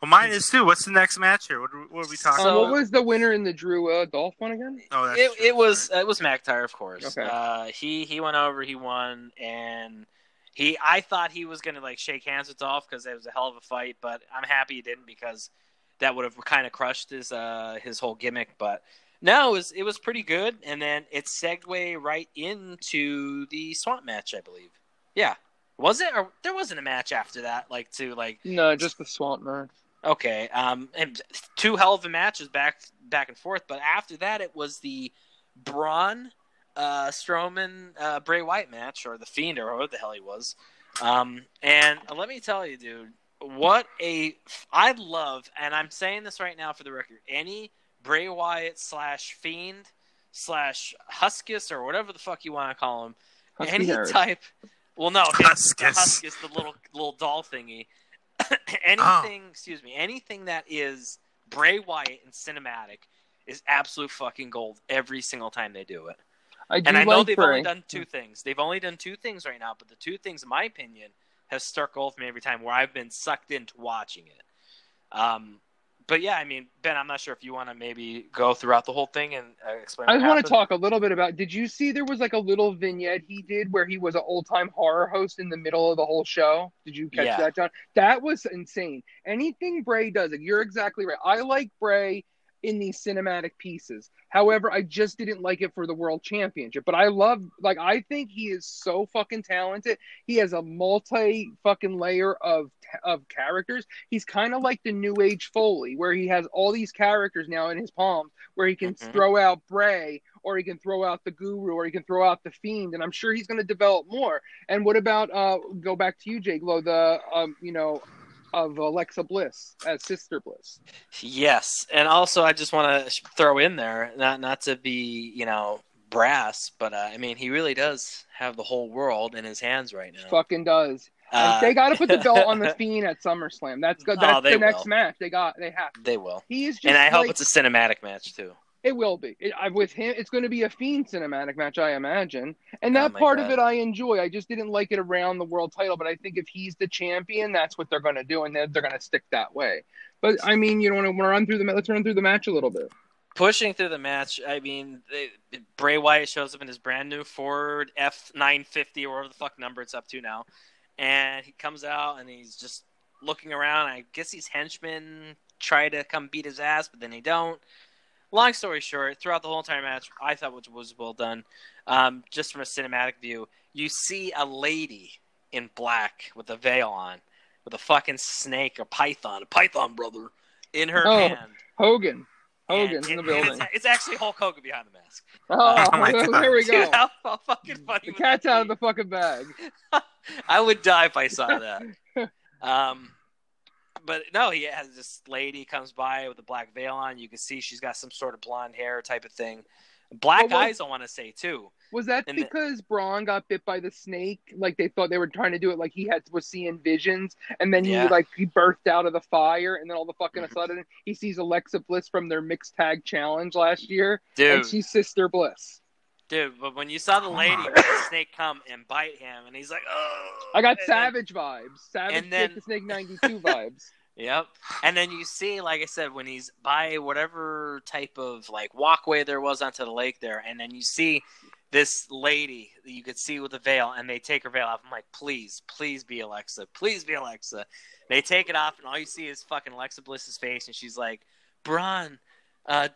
mine is, too. What's the next match here? What, what are we talking so, about? What was the winner in the Drew uh, Dolph one again? Oh, that's it, it was it was McIntyre, of course. Okay. Uh, he, he went over, he won, and he I thought he was going to like shake hands with Dolph because it was a hell of a fight, but I'm happy he didn't because – that would have kind of crushed his uh, his whole gimmick, but no, it was it was pretty good. And then it segued right into the Swamp match, I believe. Yeah, was it? Or there wasn't a match after that, like to like no, just the Swamp match. Okay, um, and two hell of a matches back back and forth, but after that, it was the Braun uh, Strowman uh, Bray Wyatt match, or the Fiend, or whatever the hell he was. Um, and let me tell you, dude. What a – I love – and I'm saying this right now for the record. Any Bray Wyatt slash Fiend slash Huskus or whatever the fuck you want to call him. Husky any Harris. Type – well, no. Huskus. Huskus, the little little doll thingy. anything, oh. excuse me, anything that is Bray Wyatt and cinematic is absolute fucking gold every single time they do it. I do and I like know they've Bray. only done two things. They've only done two things right now, but the two things, in my opinion, have stuck gold for me every time where I've been sucked into watching it. Um, but yeah, I mean, Ben, I'm not sure if you want to maybe go throughout the whole thing and uh, explain. I just want to talk a little bit about, did you see there was like a little vignette he did where he was an old time horror host in the middle of the whole show? Did you catch yeah. that, John? That was insane. Anything Bray does, and you're exactly right. I like Bray in these cinematic pieces. However, I just didn't like it for the World Championship. But I love, like, I think he is so fucking talented. He has a multi fucking layer of of characters. He's kind of like the New Age Foley, where he has all these characters now in his palms, where he can mm-hmm. throw out Bray, or he can throw out the Guru, or he can throw out the Fiend, and I'm sure he's going to develop more. And what about uh, go back to you, Jay Glow, the um, you know. of Alexa Bliss as Sister Bliss. Yes. And also I just want to throw in there, not not to be, you know, brass, but uh, I mean, he really does have the whole world in his hands right now. Fucking does. Uh, they got to put the belt on the Fiend at SummerSlam. That's good. That's oh, the next will. match. They got, they have to. They will. He is just and I like, hope it's a cinematic match too. It will be. It, I, with him, it's going to be a Fiend cinematic match, I imagine. And that oh part God. of it I enjoy. I just didn't like it around the world title, but I think if he's the champion, that's what they're going to do, and they're, they're going to stick that way. But, I mean, you know, want to run through the let's run through the match a little bit. Pushing through the match, I mean, they, Bray Wyatt shows up in his brand-new Ford F nine fifty or whatever the fuck number it's up to now, and he comes out, and he's just looking around. I guess these henchmen try to come beat his ass, but then they don't. Long story short, throughout the whole entire match, I thought which was well done. Um, just from a cinematic view, you see a lady in black with a veil on, with a fucking snake or python, a python brother, in her oh, hand. Hogan. Hogan and, in the and, building. And it's, it's actually Hulk Hogan behind the mask. Oh, oh my God. There we go. Dude, how, how fucking funny. The cat's out of the fucking bag. I would die if I saw that. um... But no, he has this lady comes by with a black veil on. You can see she's got some sort of blonde hair type of thing. Black well, was, eyes, I want to say, too. Was that and because the, Braun got bit by the snake? Like, they thought they were trying to do it like he had was seeing visions. And then yeah. he, like, he burst out of the fire. And then all of a fucking mm-hmm. sudden, he sees Alexa Bliss from their mixed tag challenge last year. Dude. And she's Sister Bliss. Dude, but when you saw the lady with the snake come and bite him, and he's like, oh. I got Savage then, vibes. Savage then, the Snake ninety-two vibes. Yep. And then you see, like I said, when he's by whatever type of like walkway there was onto the lake there, and then you see this lady that you could see with a veil, and they take her veil off. I'm like, please, please be Alexa. Please be Alexa. They take it off, and all you see is fucking Alexa Bliss's face, and she's like, Braun. Uh,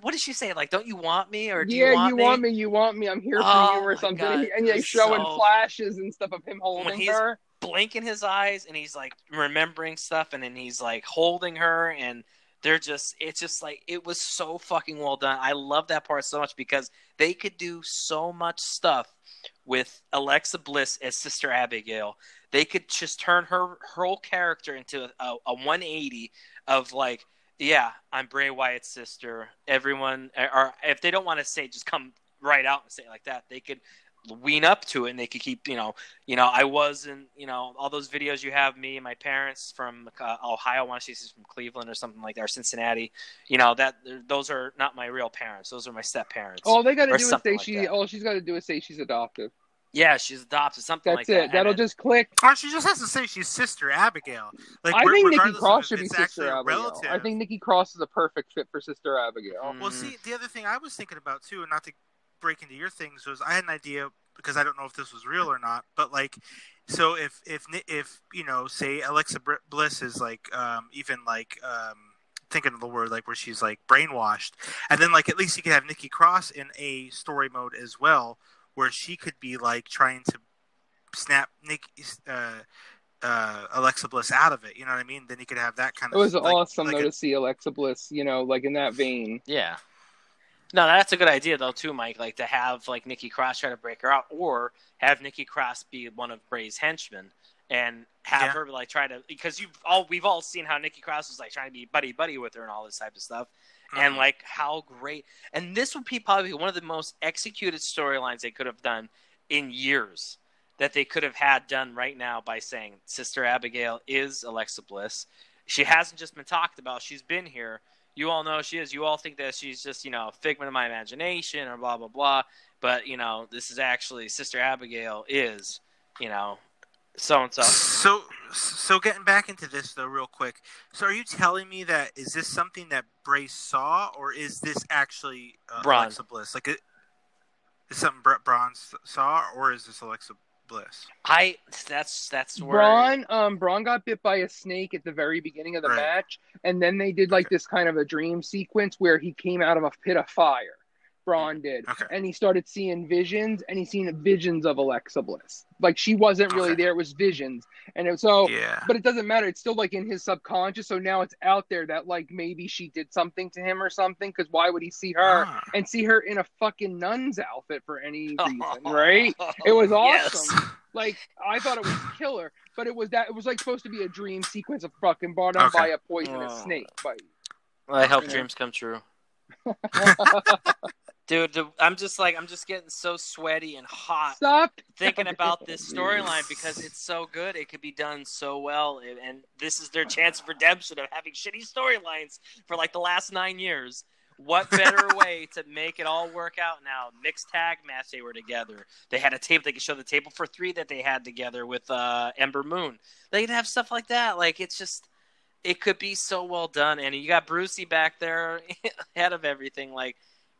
what did she say? Like, don't you want me? Or do yeah, you want you me? want me? You want me? I'm here for oh, you, or something. God. And like showing so... flashes and stuff of him holding when he's her, blinking his eyes, and he's like remembering stuff, and then he's like holding her, and they're just. It's just like it was so fucking well done. I love that part so much because they could do so much stuff with Alexa Bliss as Sister Abigail. They could just turn her, her whole character into a, a one eighty of like. Yeah, I'm Bray Wyatt's sister. Everyone, or if they don't want to say, just come right out and say it like that. They could wean up to it, and they could keep, you know, you know, I wasn't, you know, all those videos you have me and my parents from uh, Ohio. I want to say she's from Cleveland or something like that, or Cincinnati. You know that those are not my real parents. Those are my step parents. All they got to do is say like she. That. All she's got to do is say she's adoptive. Yeah, she's adopted, something That's like that. That's it. That'll and just click. Or she just has to say she's Sister Abigail. Like, I think Nikki Cross should be Sister Abigail. Relative. I think Nikki Cross is a perfect fit for Sister Abigail. Mm. Well, see, the other thing I was thinking about, too, and not to break into your things, was I had an idea, because I don't know if this was real or not, but, like, so if, if, if you know, say Alexa Bliss is, like, um, even, like, um, thinking of the word, like, where she's, like, brainwashed, and then, like, at least you could have Nikki Cross in a story mode as well, where she could be like trying to snap Nick, uh, uh, Alexa Bliss out of it. You know what I mean? Then he could have that kind of. It was like, awesome like though a... to see Alexa Bliss, you know, like in that vein. Yeah. No, that's a good idea though too, Mike. Like to have like Nikki Cross try to break her out, or have Nikki Cross be one of Bray's henchmen and have yeah. her like try to because you all we've all seen how Nikki Cross was like trying to be buddy buddy with her and all this type of stuff. And, like, how great. And this would be probably one of the most executed storylines they could have done in years. that they could have had done right now by saying Sister Abigail is Alexa Bliss. She hasn't just been talked about. She's been here. You all know she is. You all think that she's just, you know, a figment of my imagination or blah, blah, blah. But, you know, this is actually Sister Abigail is, you know, so-and-so. So so getting back into this, though, real quick. So are you telling me that is this something that Bray saw, or is this actually uh, Alexa Bliss? Like, it, is something Brett Braun saw, or is this Alexa Bliss? I that's that's where Braun um Braun got bit by a snake at the very beginning of the right. match, and then they did like okay. this kind of a dream sequence where he came out of a pit of fire. Braun did, okay. and he started seeing visions, and he seen visions of Alexa Bliss. Like she wasn't really okay. there; it was visions, and it, so. Yeah. But it doesn't matter; it's still like in his subconscious. So now it's out there that like maybe she did something to him or something. Because why would he see her ah. and see her in a fucking nun's outfit for any reason? Oh, right? It was awesome. Yes. Like I thought it was killer, but it was that it was like supposed to be a dream sequence of fucking brought up okay. by a poisonous oh. snake bite. Well, I hope you dreams know. Come true. Dude, I'm just like I'm just getting so sweaty and hot Stop. thinking about this storyline because it's so good. It could be done so well, and this is their chance of redemption of having shitty storylines for like the last nine years. What better way to make it all work out now? Mixed tag match they were together. They had a tape. They could show the table for three that they had together with uh, Ember Moon. They could have stuff like that. Like it's just it could be so well done, and you got Brucey back there ahead of everything, like.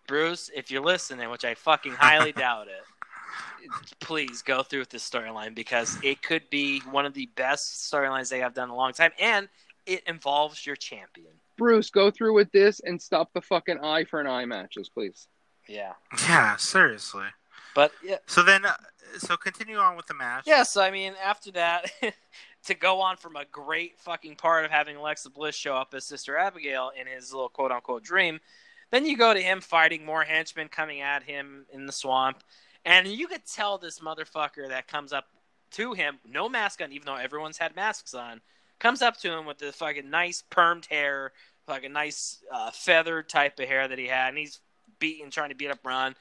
Bruce, if you're listening, which I fucking highly doubt it, please go through with this storyline because it could be one of the best storylines they have done in a long time, and it involves your champion. Bruce, go through with this and stop the fucking eye for an eye matches, please. Yeah. Yeah, seriously. But yeah. So then, uh, so continue on with the match. Yes, yeah, so, I mean, after that, to go on from a great fucking part of having Alexa Bliss show up as Sister Abigail in his little quote-unquote dream. Then you go to him fighting more henchmen coming at him in the swamp. And you could tell this motherfucker that comes up to him, no mask on, even though everyone's had masks on, comes up to him with the fucking nice permed hair, like a nice uh, feathered type of hair that he had. And he's beating, trying to beat up Braun.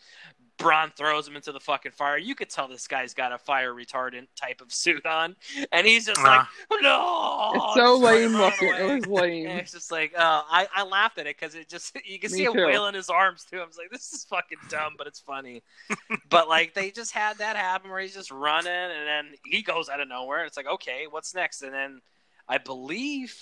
Braun throws him into the fucking fire. You could tell this guy's got a fire retardant type of suit on. And he's just uh. like, no! It's so lame looking. It was lame. And it's just like, uh, I, I laughed at it because it just, you can Me see too. a whale in his arms too. I was like, this is fucking dumb, but it's funny. But like, they just had that happen where he's just running and then he goes out of nowhere. And it's like, okay, what's next? And then I believe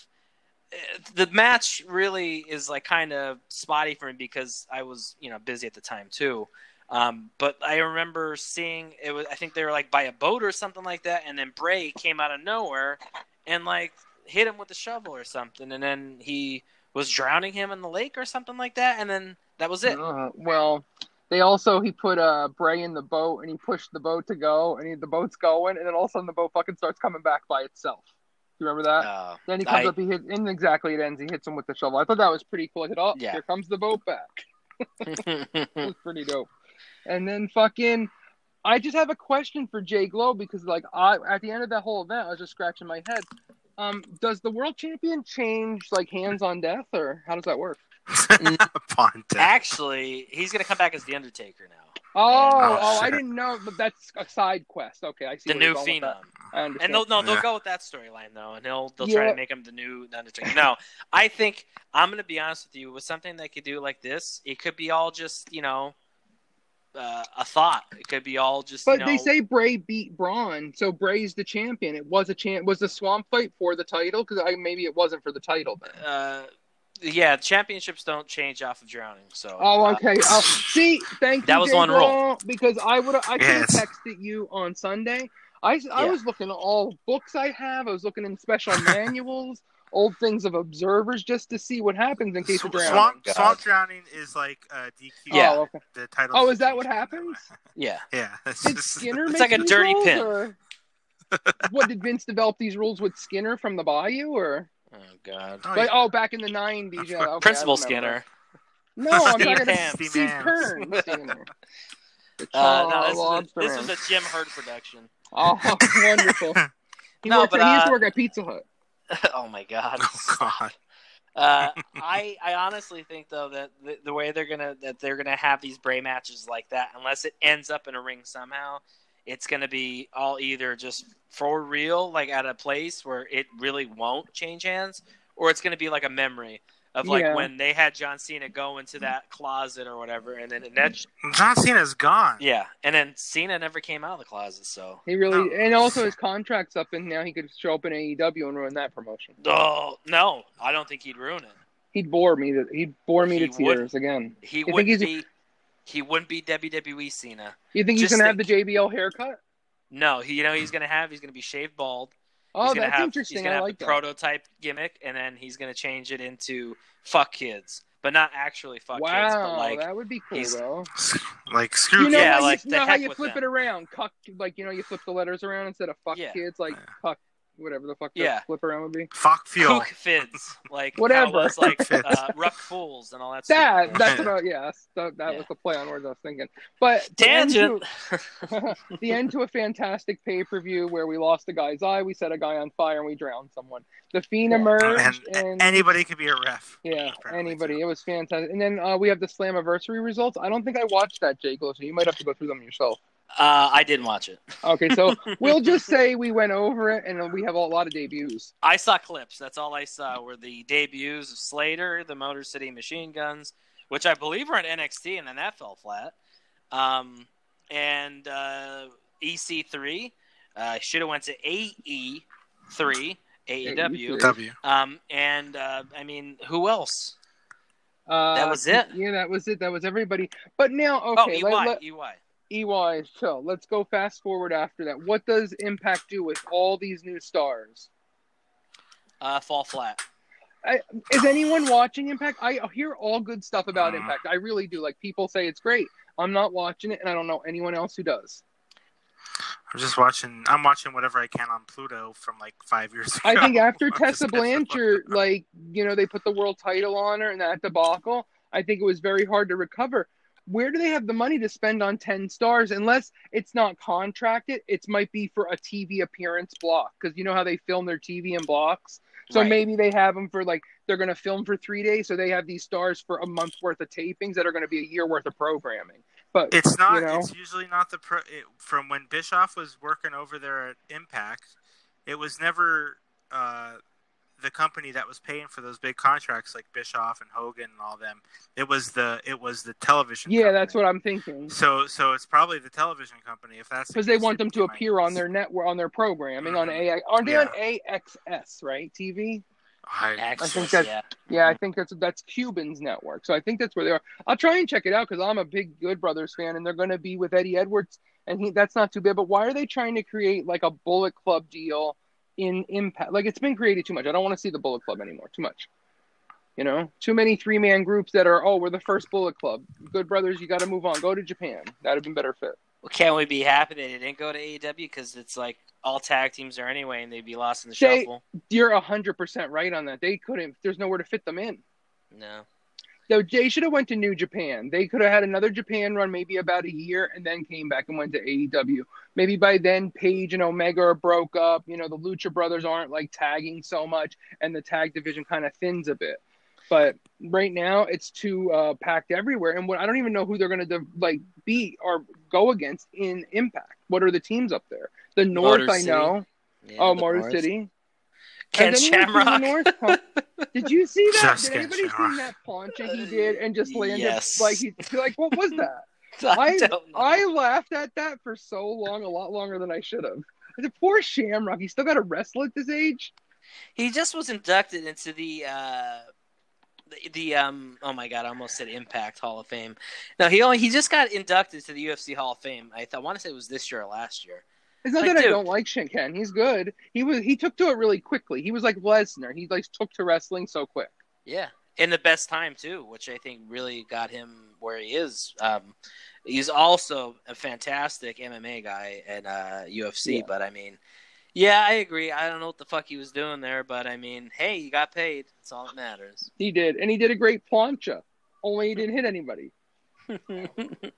the match really is like kind of spotty for me because I was, you know, busy at the time too. Um, but I remember seeing it was, I think they were like by a boat or something like that. And then Bray came out of nowhere and like hit him with a shovel or something. And then he was drowning him in the lake or something like that. And then that was it. Uh, well, they also, he put uh Bray in the boat and he pushed the boat to go and he, the boat's going. And then all of a sudden the boat fucking starts coming back by itself. You remember that? Uh, then he comes I, up, he hits and exactly it ends. He hits him with the shovel. I thought that was pretty cool. I said, oh, yeah. Here comes the boat back. It was pretty dope. And then fucking, I just have a question for Jay Glow because like I at the end of that whole event, I was just scratching my head. Um, does the world champion change like hands on death, or how does that work? Actually, he's gonna come back as the Undertaker now. Oh, and, oh, oh, I didn't know, but that's a side quest. Okay, I see. The new Phenom. I understand. And they'll, no, they'll yeah. go with that storyline though, and they'll they'll yeah. try to make him the new Undertaker. No, I think I'm gonna be honest with you. With something they could do like this, it could be all just you know. Uh, a thought. It could be all just. But you know, they say Bray beat Braun, so Bray's the champion. It was a champ. Was the swamp fight for the title? Because I maybe it wasn't for the title. Then. Uh, yeah, championships don't change off of drowning. So. Oh, okay. Uh, oh, see, thank that you. That was Jay one rule. Because I would, I yes. could have texted you on Sunday. I, I yeah. was looking at all books I have. I was looking in special manuals. Old things of observers just to see what happens in case of drowning. Swamp, swamp drowning is like uh, D Q. Yeah. Oh, okay. The title. Oh, is that what happens? Yeah. Yeah. It's, did Skinner it's make like a dirty rules, pin. Or... what did Vince develop these rules with Skinner from the Bayou? Or oh god. Oh, but, yeah. oh back in the nineties. Yeah, okay, Principal Skinner. No, I'm talking about Steve Kern. Skinner. Uh, no, this, is a, this was a Jim Herd production. Oh, wonderful. He, no, worked, but, uh, he used to work at Pizza Hut. Oh my god! Oh god! uh, I I honestly think though that the, the way they're gonna that they're gonna have these Bray matches like that, unless it ends up in a ring somehow, it's going to be all either just for real, like at a place where it really won't change hands, or it's going to be like a memory of like yeah. when they had John Cena go into that closet or whatever. And then and that... John Cena's gone. Yeah. And then Cena never came out of the closet. So he really, no. and also his contract's up and now he could show up in A E W and ruin that promotion. Oh, no, I don't think he'd ruin it. He'd bore me to, he'd bore me he to tears would, again. He would be, he wouldn't be W W E Cena. You think he's going to have the J B L haircut? No, he, you know, he's going to have, he's going to be shaved bald. Oh, he's gonna that's have, interesting. He's going to like have the that. prototype gimmick, and then he's going to change it into fuck kids, but not actually fuck wow, kids. Wow, like, that would be cool, though. Like, screw you know yeah, like you know how you flip them. it around? Cuck, like, you know, you flip the letters around instead of fuck yeah. kids, like cuck, whatever the fuck yeah. that flip around would be. Fuck fuel. Cook fids. Like, whatever. Was, like, uh, ruck fools and all that stuff. That, that's what I, yeah, that's, that yeah. was the play on words I was thinking. But tangent. The end to, the end to a fantastic pay-per-view where we lost a guy's eye, we set a guy on fire, and we drowned someone. The Fiend yeah. emerged. And, and anybody could be a ref. Yeah, anybody. So. It was fantastic. And then uh, we have the Slammiversary results. I don't think I watched that, Jay Glow, so you might have to go through them yourself. Uh, I didn't watch it. Okay, so we'll just say we went over it, and we have a lot of debuts. I saw clips. That's all I saw were the debuts of Slater, the Motor City Machine Guns, which I believe were in N X T, and then that fell flat. Um, and uh, E C three uh, should have went to A E three, A E W. W. Um, and uh, I mean, who else? Uh, that was it. Yeah, that was it. That was everybody. But now, okay, oh, E Y, let, E Y. E Y, so let's go fast forward after that. What does Impact do with all these new stars? Uh, fall flat. I, is anyone watching Impact? I hear all good stuff about uh, Impact. I really do. Like, people say it's great. I'm not watching it, and I don't know anyone else who does. I'm just watching. I'm watching whatever I can on Pluto from like five years ago. I think after Tessa Blanchard, like you know, they put the world title on her and that debacle. I think it was very hard to recover. Where do they have the money to spend on ten stars? Unless it's not contracted, it might be for a T V appearance block. Because you know how they film their T V in blocks? So right. maybe they have them for like, they're going to film for three days. So they have these stars for a month's worth of tapings that are going to be a year worth of programming. But it's not, you know, it's usually not the, pro, it, from when Bischoff was working over there at Impact, it was never uh, the company that was paying for those big contracts like Bischoff and Hogan and all them. It was the it was the television yeah, company. That's what I'm thinking. So so it's probably the television company if that's because the they want them to appear guess. on their network on their programming mm-hmm. on A I are they yeah. on A X S, right? T V? I, Access, I think that's yeah. yeah, I think that's that's Cuban's network. So I think that's where they are. I'll try and check it out because I'm a big Good Brothers fan and they're going to be with Eddie Edwards and he that's not too bad, but why are they trying to create like a Bullet Club deal? In Impact, like it's been created too much. I don't want to see the Bullet Club anymore. Too much, you know. Too many three-man groups that are oh, we're the first Bullet Club. Good Brothers, you got to move on. Go to Japan. That'd have been better fit. Well, can't we be happy that it didn't go to A E W because it's like all tag teams are anyway, and they'd be lost in the they, shuffle. You're a hundred percent right on that. They couldn't. There's nowhere to fit them in. No. So they should have went to New Japan. They could have had another Japan run maybe about a year and then came back and went to A E W. Maybe by then Page and Omega are broke up. You know, the Lucha Brothers aren't like tagging so much and the tag division kind of thins a bit. But right now it's too uh, packed everywhere. And what I don't even know who they're going to like beat or go against in Impact. What are the teams up there? The North, Motor I City. know. Yeah, oh, Motor North. City. Ken Shamrock. North? Did you see that? Just did anybody Shamrock. see that punch that he did and just landed? Yes. Like, he, like, what was that? I, I, I laughed at that for so long, a lot longer than I should have. The poor Shamrock. He still got to wrestle at this age? He just was inducted into the, uh, the, the um. oh my God, I almost said Impact Hall of Fame. No, he only, he just got inducted to the U F C Hall of Fame. I, th- I want to say it was this year or last year. It's not like, that I dude. don't like Shin Ken. He's good. He was he took to it really quickly. He was like Lesnar. He like took to wrestling so quick. Yeah, in the best time too, which I think really got him where he is. Um, he's also a fantastic M M A guy and uh, U F C. Yeah. But I mean, yeah, I agree. I don't know what the fuck he was doing there, but I mean, hey, you got paid. That's all that matters. He did, and he did a great plancha. Only he didn't hit anybody. It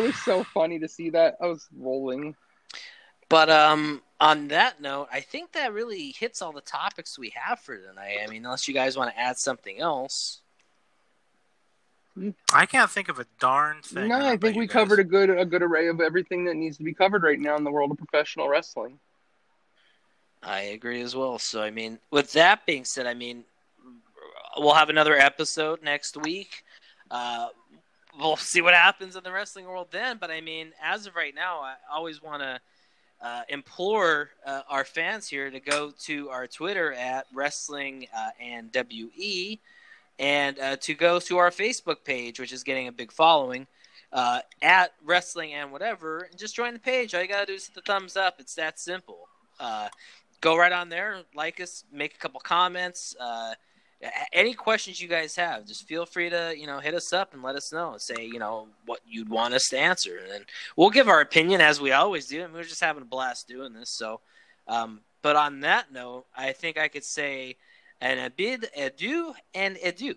was so funny to see that. I was rolling. But um, on that note, I think that really hits all the topics we have for tonight. I mean, unless you guys want to add something else. I can't think of a darn thing. No, I think we covered a good a good array of everything that needs to be covered right now in the world of professional wrestling. I agree as well. So, I mean, with that being said, I mean, we'll have another episode next week. Uh, we'll see what happens in the wrestling world then. But, I mean, as of right now, I always want to uh, implore uh, our fans here to go to our Twitter at Wrestling uh, and W E. And uh, to go to our Facebook page, which is getting a big following, uh, at Wrestling and Whatever, and just join the page. All you got to do is hit the thumbs up. It's that simple. Uh, go right on there, like us, make a couple comments. Uh, any questions you guys have, just feel free to you know hit us up and let us know and say you know what you'd want us to answer. And then we'll give our opinion as we always do. And we're just having a blast doing this. So, um, but on that note, I think I could say... And a bid, adieu, and adieu.